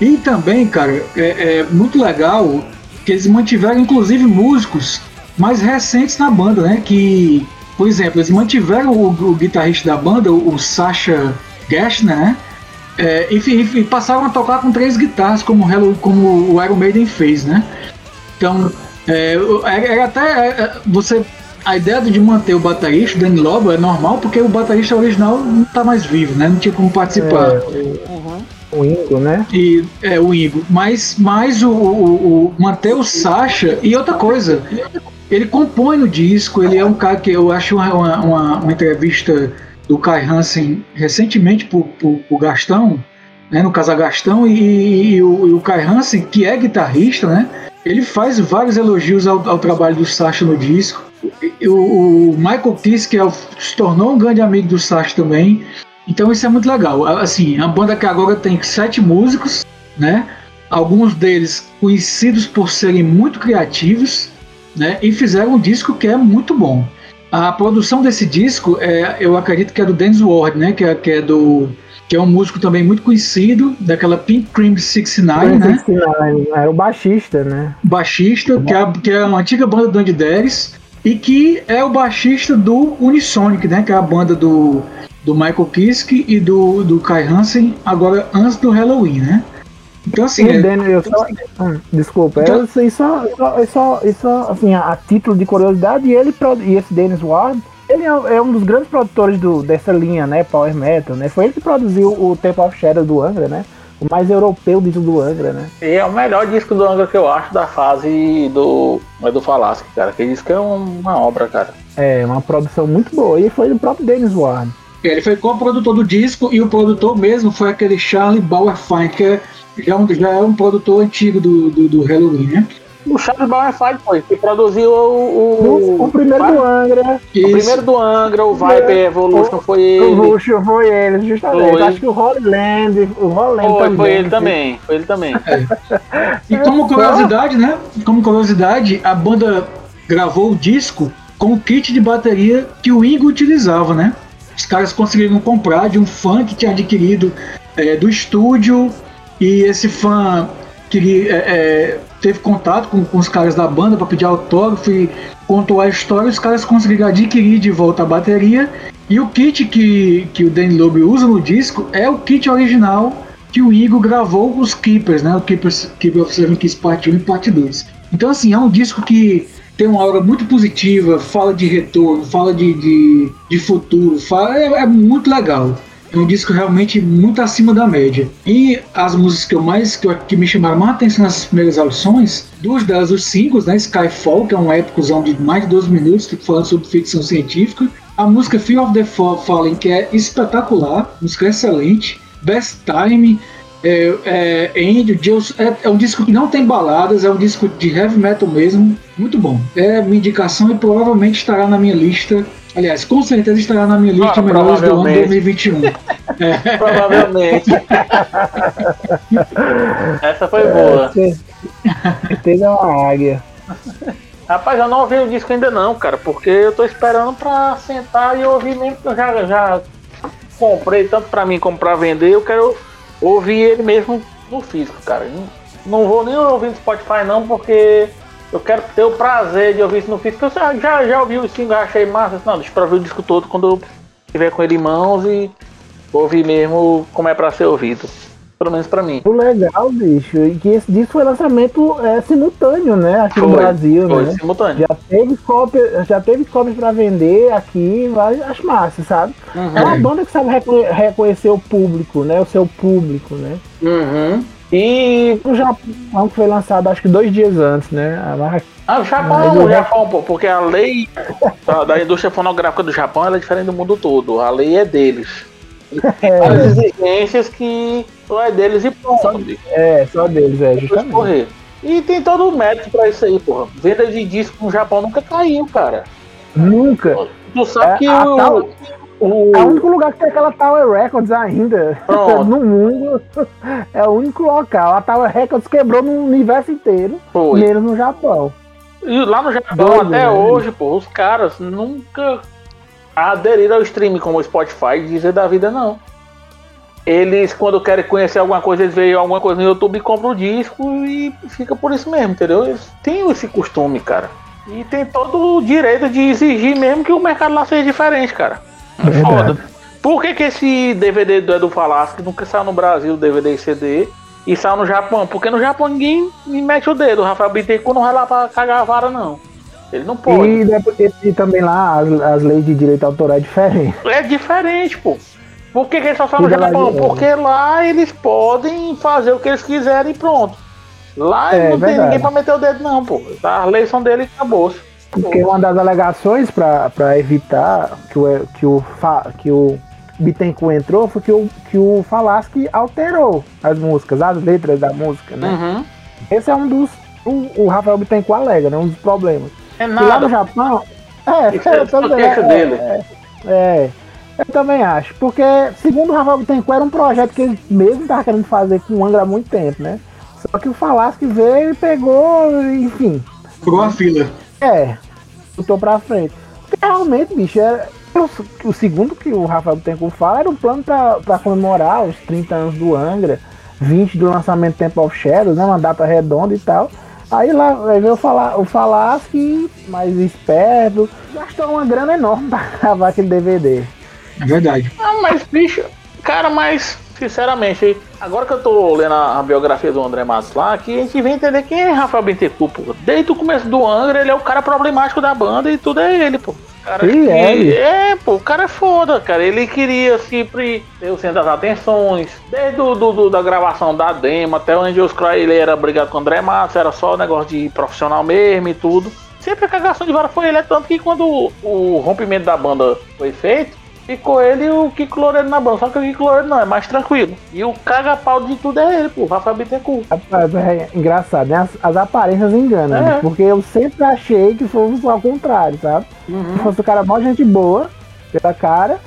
E também, cara, é muito legal que eles mantiveram, inclusive, músicos mais recentes na banda, né? Que, por exemplo, eles mantiveram o guitarrista da banda, o Sasha Gershner, né? E passaram a tocar com três guitarras, como o Iron Maiden fez, né? Então, era até... Você a ideia de manter o baterista, o Danny Lobo, é normal, porque o baterista original não tá mais vivo, né? Não tinha como participar. O Ingo, né? O Ingo. Mas manter o Sasha. E outra coisa, ele compõe no disco, ele é um cara que eu acho uma entrevista do Kai Hansen recentemente pro Gastão, né? No caso a Gastão, e o Kai Hansen, que é guitarrista, né? Ele faz vários elogios ao trabalho do Sasha no disco. O Michael Kiss, que se tornou um grande amigo do Sasha também. Então isso é muito legal. Assim, a banda que agora tem 7 músicos, né? Alguns deles conhecidos por serem muito criativos, né? E fizeram um disco que é muito bom. A produção desse disco, eu acredito que é do Dennis Ward, né? Que é um músico também muito conhecido, daquela Pink Cream 69, né? 69, era o baixista, né? Baixista, que é uma antiga banda do Andy Deris, e que é o baixista do Unisonic, né? Que é a banda do Michael Kiske e do Kai Hansen, agora antes do Halloween, né? Então, assim... Assim, a título de curiosidade, ele e esse Dennis Ward... Ele é um dos grandes produtores dessa linha, né, Power Metal, né? Foi ele que produziu o Temple of Shadow do Angra, né? O mais europeu disco do Angra, né? E é o melhor disco do Angra que eu acho da fase do Falasque, cara. Aquele disco é uma obra, cara. É, uma produção muito boa. E foi do próprio Dennis Ward. Ele foi co-produtor do disco, e o produtor mesmo foi aquele Charlie Bauerfeind, que já é um produtor antigo do Halloween, né? O Charles Bauerfeind foi, que produziu o primeiro do Angra. Isso. O primeiro do Angra, o Viper Evolution foi ele. O Evolution foi ele, justamente. Foi. Acho que o Holland também. Foi ele também. É. E como curiosidade, né? A banda gravou o disco com o kit de bateria que o Ingo utilizava, né? Os caras conseguiram comprar de um fã que tinha adquirido do estúdio, e esse fã que teve contato com os caras da banda para pedir autógrafo, e contou a história. Os caras conseguiram adquirir de volta a bateria, e o kit que o Danny Loeb usa no disco é o kit original que o Igor gravou os Keepers, né? O Keeper of Seven Keys Part 1 e Part 2. Então, assim, é um disco que tem uma aura muito positiva, fala de retorno, fala de futuro, é muito legal. É um disco realmente muito acima da média. E as músicas que me chamaram mais atenção nessas primeiras audições, duas delas, os singles, né? Skyfall, que é um épicozão de mais de 12 minutos, falando sobre ficção científica. A música Fear of the Fallen, que é espetacular, música excelente. Best Time, End, é um disco que não tem baladas, é um disco de heavy metal mesmo. Muito bom. É minha indicação, e provavelmente estará na minha lista. Aliás, com certeza estará na minha lista melhores do ano 2021. Provavelmente. Essa foi boa. Teve uma águia. Rapaz, eu não ouvi o disco ainda não, cara, porque eu tô esperando pra sentar e ouvir mesmo, que eu já comprei, tanto pra mim como pra vender. Eu quero ouvir ele mesmo no físico, cara. Não vou nem ouvir no Spotify não, porque... eu quero ter o prazer de ouvir isso no físico. Eu já ouvi o single, achei massa. Não, deixa pra ouvir o disco todo quando eu estiver com ele em mãos e ouvir mesmo como é pra ser ouvido. Pelo menos pra mim. O legal, bicho, é que esse disco foi lançamento simultâneo, né? Aqui no Brasil, né? Foi simultâneo. Já teve cópias pra vender aqui, acho massa, sabe? Uhum. É uma banda que sabe reconhecer o público, né? O seu público, né? Uhum. E o Japão foi lançado acho que 2 dias antes, né? O Japão, pô, porque a lei da indústria fonográfica do Japão, ela é diferente do mundo todo. A lei é deles. As exigências que só é deles e pronto. Só deles, justamente. E tem todo o mérito pra isso aí, porra. Venda de disco no Japão nunca caiu, cara. Nunca. Tu sabe que é o único lugar que tem aquela Tower Records ainda. No mundo. É o único local. A Tower Records quebrou no universo inteiro. Foi. Menos no Japão. E lá no Japão, hoje, pô, os caras nunca aderiram ao streaming como o Spotify, dizer da vida, não. Eles, quando querem conhecer alguma coisa, eles veem alguma coisa no YouTube, compram o disco e fica por isso mesmo, entendeu? Eles têm esse costume, cara. E tem todo o direito de exigir mesmo que o mercado lá seja diferente, cara. Foda. Por que esse DVD do Edu Falasque nunca saiu no Brasil, DVD e CD, e saiu no Japão? Porque no Japão ninguém mete o dedo. O Rafael Bittencourt não vai lá pra cagar a vara, não. Ele não pode. E é porque e também lá as leis de direito autoral é diferente. É diferente, pô. Por que eles só falam no Japão? Porque lá eles podem fazer o que eles quiserem e pronto. Lá não tem ninguém pra meter o dedo, não, pô. As leis são dele e acabou. Porque uma das alegações pra evitar que o Bittencourt entrou foi que o Falaschi alterou as músicas, as letras da música, né? Uhum. Esse é um dos... O Rafael Bittencourt alega, né? Um dos problemas. É nada. E lá no Japão... Eu também acho, porque segundo o Rafael Bittencourt era um projeto que ele mesmo estava querendo fazer com o Angra há muito tempo, né? Só que o Falaschi veio e pegou, enfim... Furou a fila. Botou pra frente. Porque realmente, bicho, o segundo que o Rafael Bittencourt fala era um plano pra comemorar os 30 anos do Angra, 20 do lançamento Temple of Shadows, né? Uma data redonda e tal. Aí lá veio falar, o Falaschi, mais esperto, gastou uma grana enorme pra gravar aquele DVD. É verdade. Ah, mas bicho, cara, mas sinceramente, agora que eu tô lendo a biografia do André Matos lá, aqui a gente vem entender quem é Rafael Bittencourt, pô. Desde o começo do Angra, ele é o cara problemático da banda e tudo é ele, pô. Cara, sim, o cara é foda, cara. Ele queria sempre ter o centro das atenções. Desde da gravação da demo até o Angels Cry, ele era brigado com o André Matos, era só um negócio de profissional mesmo e tudo. Sempre a cagação de vara foi ele, tanto que quando o rompimento da banda foi feito, ficou ele e o Kiko Loureiro na banda, só que o Kiko Loureiro não, é mais tranquilo. E o caga-pau de tudo é ele, pô, o Rafael Bittencourt. É engraçado, né? As aparências enganam, né? Porque eu sempre achei que fosse ao contrário, sabe? Uhum. Fosse o cara mó gente boa, pela cara,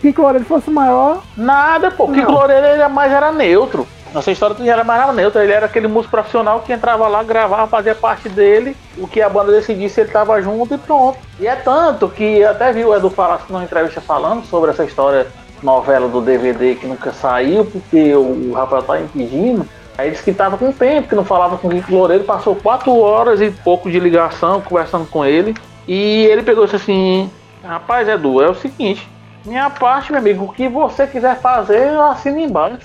Kiko Loureiro fosse o maior... Nada, pô, Kiko Loureiro ele mais era neutro. Nossa história não era mais neutra, ele era aquele músico profissional que entrava lá, gravava, fazia parte dele, o que a banda decidisse, ele tava junto e pronto. E é tanto que até vi o Edu Falaschi numa entrevista falando sobre essa história novela do DVD que nunca saiu, porque o rapaz tá impedindo. Aí disse que tava com tempo, que não falava com o Rick Loureiro, passou 4 horas e pouco de ligação, conversando com ele. E ele pegou e disse assim, rapaz Edu, é o seguinte, minha parte, meu amigo, o que você quiser fazer, eu assino embaixo.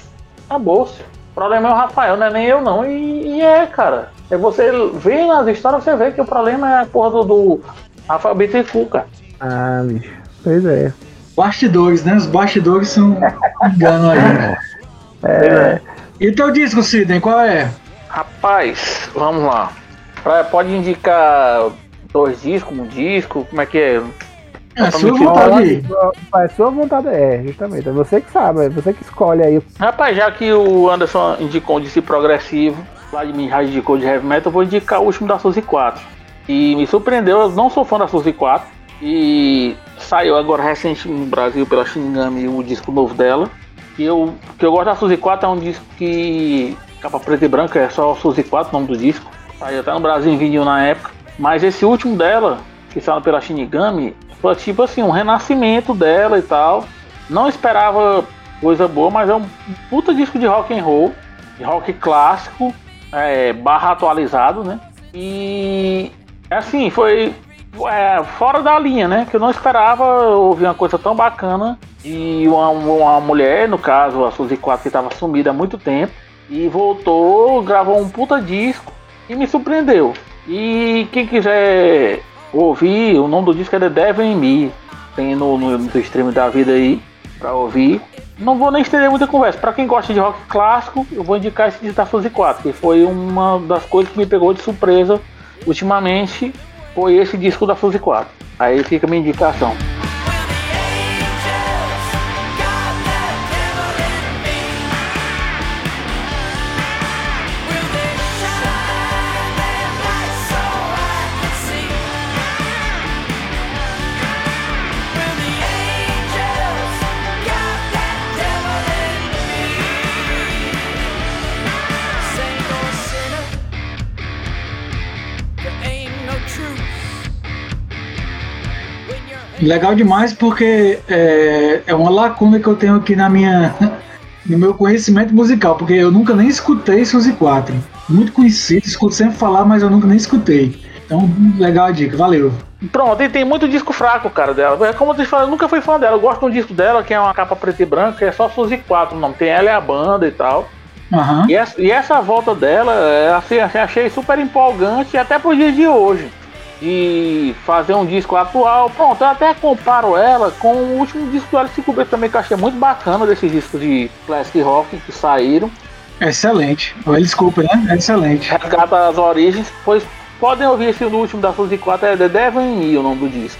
Acabou-se. O problema é o Rafael, não é nem eu não, cara. É você vê nas histórias, você vê que o problema é a porra do Rafael Bittencourt, cara. Ah, bicho, pois é. Bastidores, né? Os bastidores são engano aí, né? E teu disco, Sidney, qual é? Rapaz, vamos lá. Pode indicar 2 discos, um disco, como é que é? É sua vontade. É sua vontade, justamente. É você que sabe, é você que escolhe aí. Rapaz, já que o Anderson indicou um disco progressivo, Vladimir já indicou de heavy metal, eu vou indicar o último da Suzy 4. E me surpreendeu, eu não sou fã da Suzy 4. E saiu agora recente no Brasil pela Shinigami o disco novo dela. E que eu gosto da Suzy 4, é um disco que capa preta e branca, é só Suzy 4 o nome do disco. Saiu até no Brasil em vinil na época. Mas esse último dela, que saiu pela Shinigami, foi tipo assim, um renascimento dela e tal. Não esperava coisa boa, mas é um puta disco de rock and roll, de rock clássico, barra atualizado, né? E assim, foi fora da linha, né? Que eu não esperava ouvir uma coisa tão bacana de uma mulher, no caso a Suzy 4, que tava sumida há muito tempo, e voltou, gravou um puta disco e me surpreendeu. E quem quiser... ouvir, o nome do disco é The Devil in Me, tem no stream da vida aí, pra ouvir. Não vou nem estender muita conversa, pra quem gosta de rock clássico, eu vou indicar esse disco da Suzy 4, que foi uma das coisas que me pegou de surpresa ultimamente, foi esse disco da Suzy 4, aí fica a minha indicação. Legal demais, porque é uma lacuna que eu tenho aqui no meu conhecimento musical, porque eu nunca nem escutei Suzy 4. Muito conhecido, escuto sempre falar, mas eu nunca nem escutei. Então, legal a dica, valeu. Pronto, e tem muito disco fraco, cara, dela. É como vocês falam, eu nunca fui fã dela. Eu gosto de um disco dela, que é uma capa preta e branca, é só Suzy 4, não tem ela é a banda e tal. Uhum. E essa volta dela, assim, achei super empolgante, até pro dia de hoje. de fazer um disco atual. Pronto, eu até comparo ela com o último disco do Alice Cooper também, que eu achei muito bacana, desses discos de classic rock que saíram. Excelente, o Alice Cooper, né? Excelente. Resgata as origens, pois podem ouvir esse último da Suzy 4, é The Devil in Me, o nome do disco.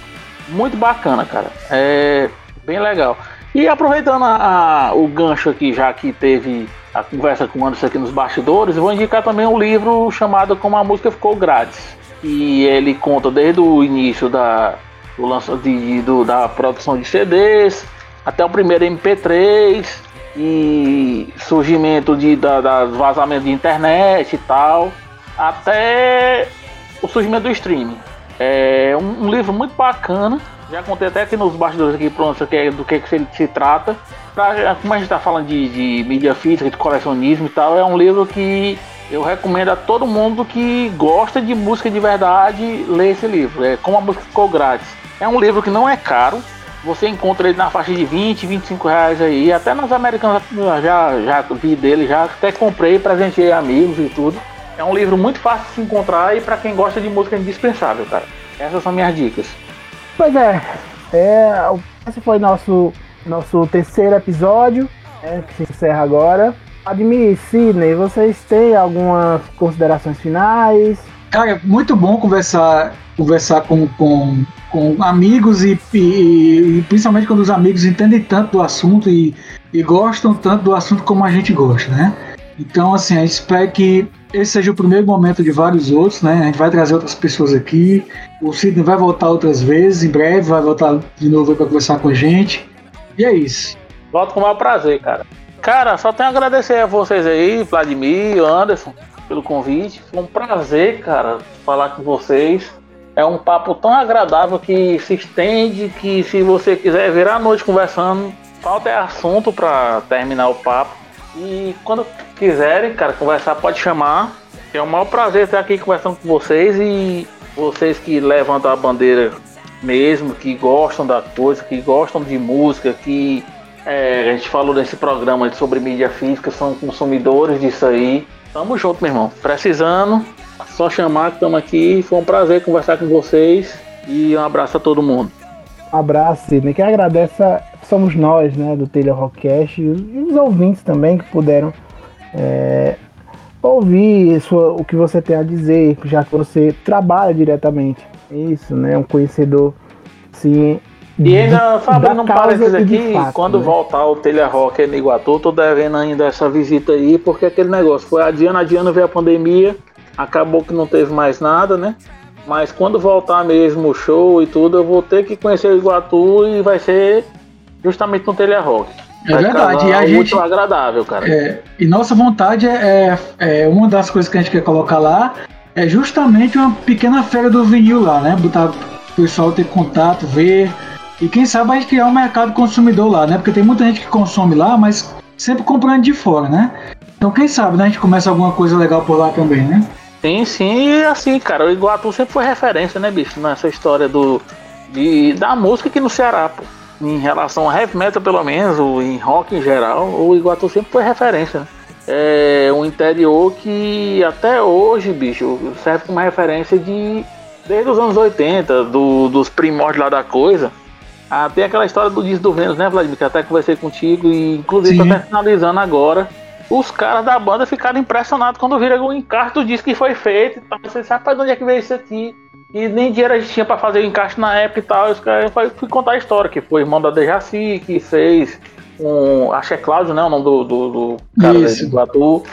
Muito bacana, cara, é bem legal. E aproveitando o gancho aqui, já que teve a conversa com o Anderson aqui nos bastidores, eu vou indicar também um livro chamado Como a Música Ficou Grátis. E ele conta desde o início da produção de CDs, até o primeiro MP3 e surgimento dos vazamentos de internet e tal, até o surgimento do streaming. É um livro muito bacana. Já contei até aqui nos bastidores aqui, pronto, do que se trata. Como a gente está falando de mídia física, de colecionismo e tal, é um livro que eu recomendo a todo mundo que gosta de música de verdade ler esse livro. É Como a Música Ficou Grátis. É um livro que não é caro. Você encontra ele na faixa de R$20, R$25 aí. Até nas Americanas já vi dele, já até comprei, presenteei amigos e tudo. É um livro muito fácil de se encontrar e para quem gosta de música é indispensável, cara. Essas são minhas dicas. Pois é, esse foi nosso terceiro episódio, que se encerra agora. Admir, Sidney, vocês têm algumas considerações finais? Cara, muito bom conversar com amigos e principalmente quando os amigos entendem tanto do assunto e gostam tanto do assunto como a gente gosta, né? Então, assim, a gente espera que esse seja o primeiro momento de vários outros, né? A gente vai trazer outras pessoas aqui. O Sidney vai voltar outras vezes, em breve vai voltar de novo para conversar com a gente. E é isso. Volto com o maior prazer, cara. Cara, só tenho a agradecer a vocês aí, Vladimir, Anderson, pelo convite. Foi um prazer, cara, falar com vocês. É um papo tão agradável que se estende, que se você quiser virar a noite conversando, falta é assunto para terminar o papo. E quando quiserem, cara, conversar, pode chamar. É um maior prazer estar aqui conversando com vocês. E vocês que levantam a bandeira mesmo, que gostam da coisa, que gostam de música, que a gente falou nesse programa sobre mídia física, são consumidores disso aí. Tamo junto, meu irmão. Precisando, só chamar que estamos aqui. Foi um prazer conversar com vocês. E um abraço a todo mundo. Um abraço, Sidney. Quem agradece somos nós, né, do Telha Rockcast, e os ouvintes também que puderam ouvir o que você tem a dizer, já que você trabalha diretamente. Isso, né? Um conhecedor, sim. E ainda, fazendo um parênteses aqui, fato, quando voltar o Telha Rock em Iguatu, tô devendo ainda essa visita aí, porque aquele negócio foi adiando, veio a pandemia, acabou que não teve mais nada, né? Mas quando voltar mesmo o show e tudo, eu vou ter que conhecer o Iguatu e vai ser justamente no Telha Rock. É verdade. E a gente, muito agradável, cara. E nossa vontade é uma das coisas que a gente quer colocar lá é justamente uma pequena feira do vinil lá, né? Botar o pessoal ter contato, ver. E quem sabe a gente criar um mercado consumidor lá, né? Porque tem muita gente que consome lá, mas sempre comprando de fora, né? Então quem sabe, né? A gente começa alguma coisa legal por lá também, né? Sim, e assim, cara, o Iguatu sempre foi referência, né, bicho? Nessa história da música aqui no Ceará, pô. Em relação a heavy metal, pelo menos, ou em rock em geral, o Iguatu sempre foi referência, né? É um interior que até hoje, bicho, serve como referência desde os anos 80, dos primórdios lá da coisa. Tem aquela história do disco do Vênus, né, Vladimir? Que até conversei contigo e, inclusive, tô até finalizando agora. Os caras da banda ficaram impressionados quando viram o encarte do disco que foi feito. Você sabe pra onde é que veio isso aqui? E nem dinheiro a gente tinha pra fazer o encaixe na época e tal. Os caras fui contar a história, que foi o irmão da Dejaci, que fez acho que é Cláudio, né? O nome do cara do Iguatu.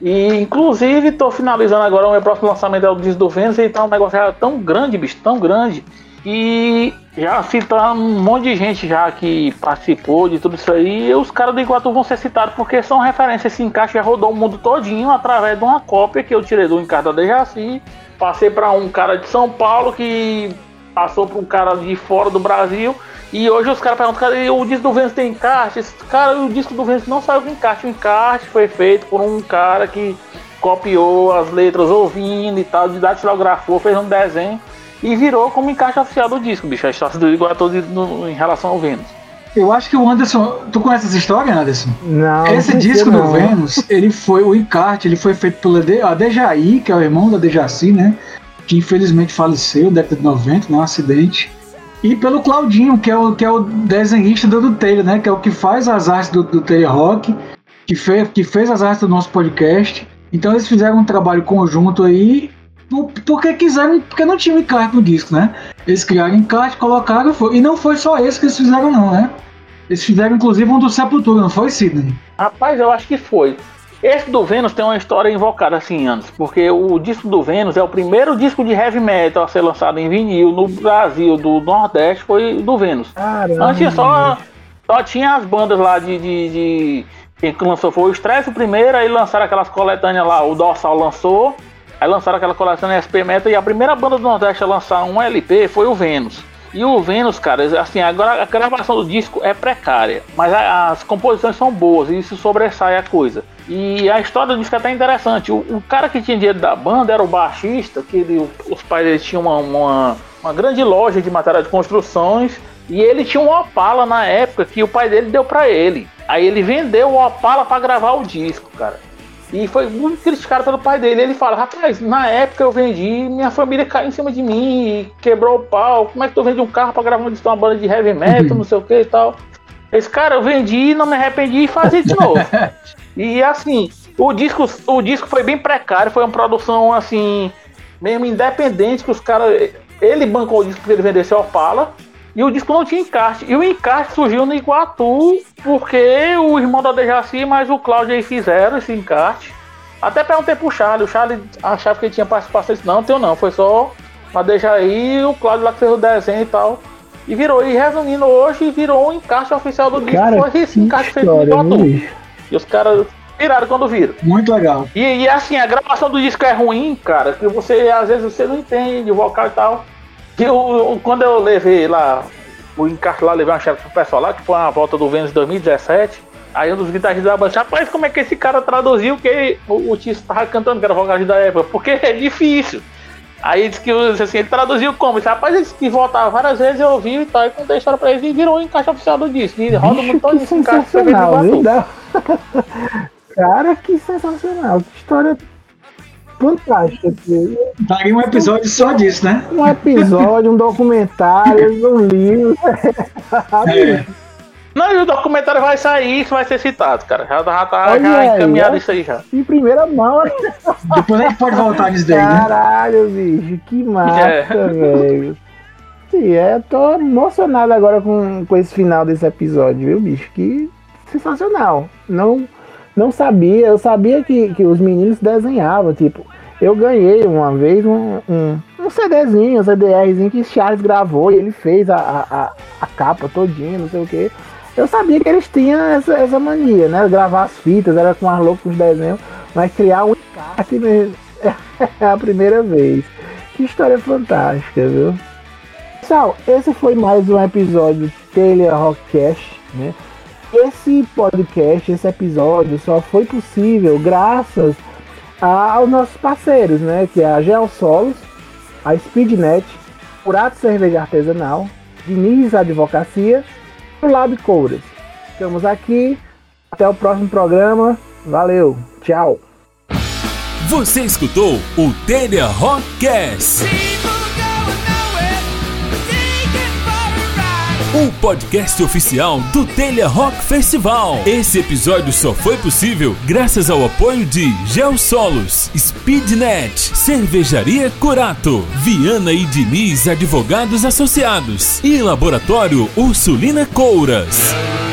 E inclusive tô finalizando agora o meu próximo lançamento do disco do Vênus e tal. Um negócio já tão grande, bicho, tão grande. E já citaram um monte de gente já que participou de tudo isso aí. E os caras do Iguatu vão ser citados porque são referência. Esse encaixe já rodou o mundo todinho através de uma cópia que eu tirei do encarte da Dejaci. Passei para um cara de São Paulo que passou para um cara de fora do Brasil. E hoje os caras perguntam, cara, o disco do Vênus tem encarte? Cara, o disco do Vênus não saiu com encarte. O encarte foi feito por um cara que copiou as letras ouvindo e tal, datilografou, fez um desenho e virou como encarte oficial do disco, bicho. A história do Iguatu em relação ao Vênus. Eu acho que o Anderson... Tu conhece essa história, Anderson? Não. Esse disco do Vênus, ele foi o encarte, ele foi feito pela Adejaí, que é o irmão da Dejaci, né? que infelizmente faleceu, década de 90, né, um acidente. E pelo Claudinho, que é o desenhista do Telha, né, que é o que faz as artes do Telha Rock, que fez as artes do nosso podcast. Então eles fizeram um trabalho conjunto aí, porque quiseram, porque não tinha encarte no disco, né? Eles criaram encarte, colocaram, e não foi só esse que eles fizeram não, né? Eles fizeram inclusive um do Sepultura, não foi, Sidney? Rapaz, eu acho que foi. Esse do Vênus tem uma história invocada assim, anos, porque o disco do Vênus é o primeiro disco de heavy metal a ser lançado em vinil no Brasil, do Nordeste, foi do Vênus. Caramba. Antes só tinha as bandas lá de quem lançou foi o Stress, o primeiro, aí lançaram aquelas coletâneas lá, o Dorsal lançou, aí lançaram aquela coletânea SP Metal, e a primeira banda do Nordeste a lançar um LP foi o Vênus. E o Vênus, cara, assim, agora a gravação do disco é precária, mas as composições são boas e isso sobressai a coisa. E a história do disco é até interessante. O cara que tinha dinheiro da banda era o baixista, que os pais dele tinham uma grande loja de material de construções, e ele tinha um Opala na época que o pai dele deu pra ele. Aí ele vendeu o Opala pra gravar o disco, cara. E foi muito criticado pelo pai dele. Ele fala, rapaz, na época eu vendi, minha família caiu em cima de mim, quebrou o pau, como é que tu vende um carro pra gravar uma banda de heavy metal, não sei o que e tal. Esse cara, eu vendi, não me arrependi e fazia de novo. E assim, o disco foi bem precário, foi uma produção assim, mesmo independente, que os caras, ele bancou o disco porque ele vendeu esse Opala. E o disco não tinha encarte. E o encarte surgiu no Iguatu, porque o irmão da Dejaci, mas o Cláudio aí fizeram esse encarte. Até perguntei pro Charlie. O Charlie achava que ele tinha participação. Disse, não, teu não. Foi só a Dejaci, o Cláudio lá que fez o desenho e tal. E virou. E resumindo hoje, virou um encarte oficial do disco. Cara, foi esse encarte feito no Iguatu. E os caras viraram quando viram. Muito legal. E assim, a gravação do disco é ruim, cara. Que você, às vezes, você não entende o vocal e tal. Quando eu levei lá o encarte lá, levei uma chave pro pessoal lá, que foi uma volta do Vênus 2017, aí um dos guitarristas da banda, rapaz, como é que esse cara traduziu que o Tiz tava cantando, que era o vocalista da época, porque é difícil. Aí disse que assim, ele traduziu como? Esse rapaz, ele disse que voltava várias vezes, eu ouvi e tal, e contei a história pra eles e virou o encaixe oficial do disco. E roda muito todo esse encaixe. Cara, que sensacional, que história fantástica. Daria um episódio só disso, né? Um episódio, um documentário, um livro. É. Não, e o documentário vai sair, isso vai ser citado, cara. Já tá encaminhado isso aí já. Em primeira mão. Depois a gente pode voltar nisso daí, né? Caralho, bicho, que massa, velho. Sim, tô emocionado agora com esse final desse episódio, viu, bicho? Que sensacional. Não sabia, eu sabia que os meninos desenhavam, tipo, eu ganhei uma vez um CDzinho, um CDRzinho que o Charles gravou e ele fez a capa todinha, não sei o que. Eu sabia que eles tinham essa mania, né, gravar as fitas, era com as loucas os desenhos, mas criar um encarte mesmo, é a primeira vez. Que história fantástica, viu? Pessoal, esse foi mais um episódio do Telha Rockcast, né? Esse podcast, esse episódio só foi possível graças aos nossos parceiros, né? Que é a Geossolos, a Speednet, Curato Cerveja Artesanal, Diniz Advocacia e o Lab Couras. Estamos aqui, até o próximo programa. Valeu, tchau! Você escutou o Telha Rockcast, o podcast oficial do Telha Rock Festival. Esse episódio só foi possível graças ao apoio de Geossolos, Speednet, Cervejaria Curato, Viana e Diniz Advogados Associados e Laboratório Ursulina Couras.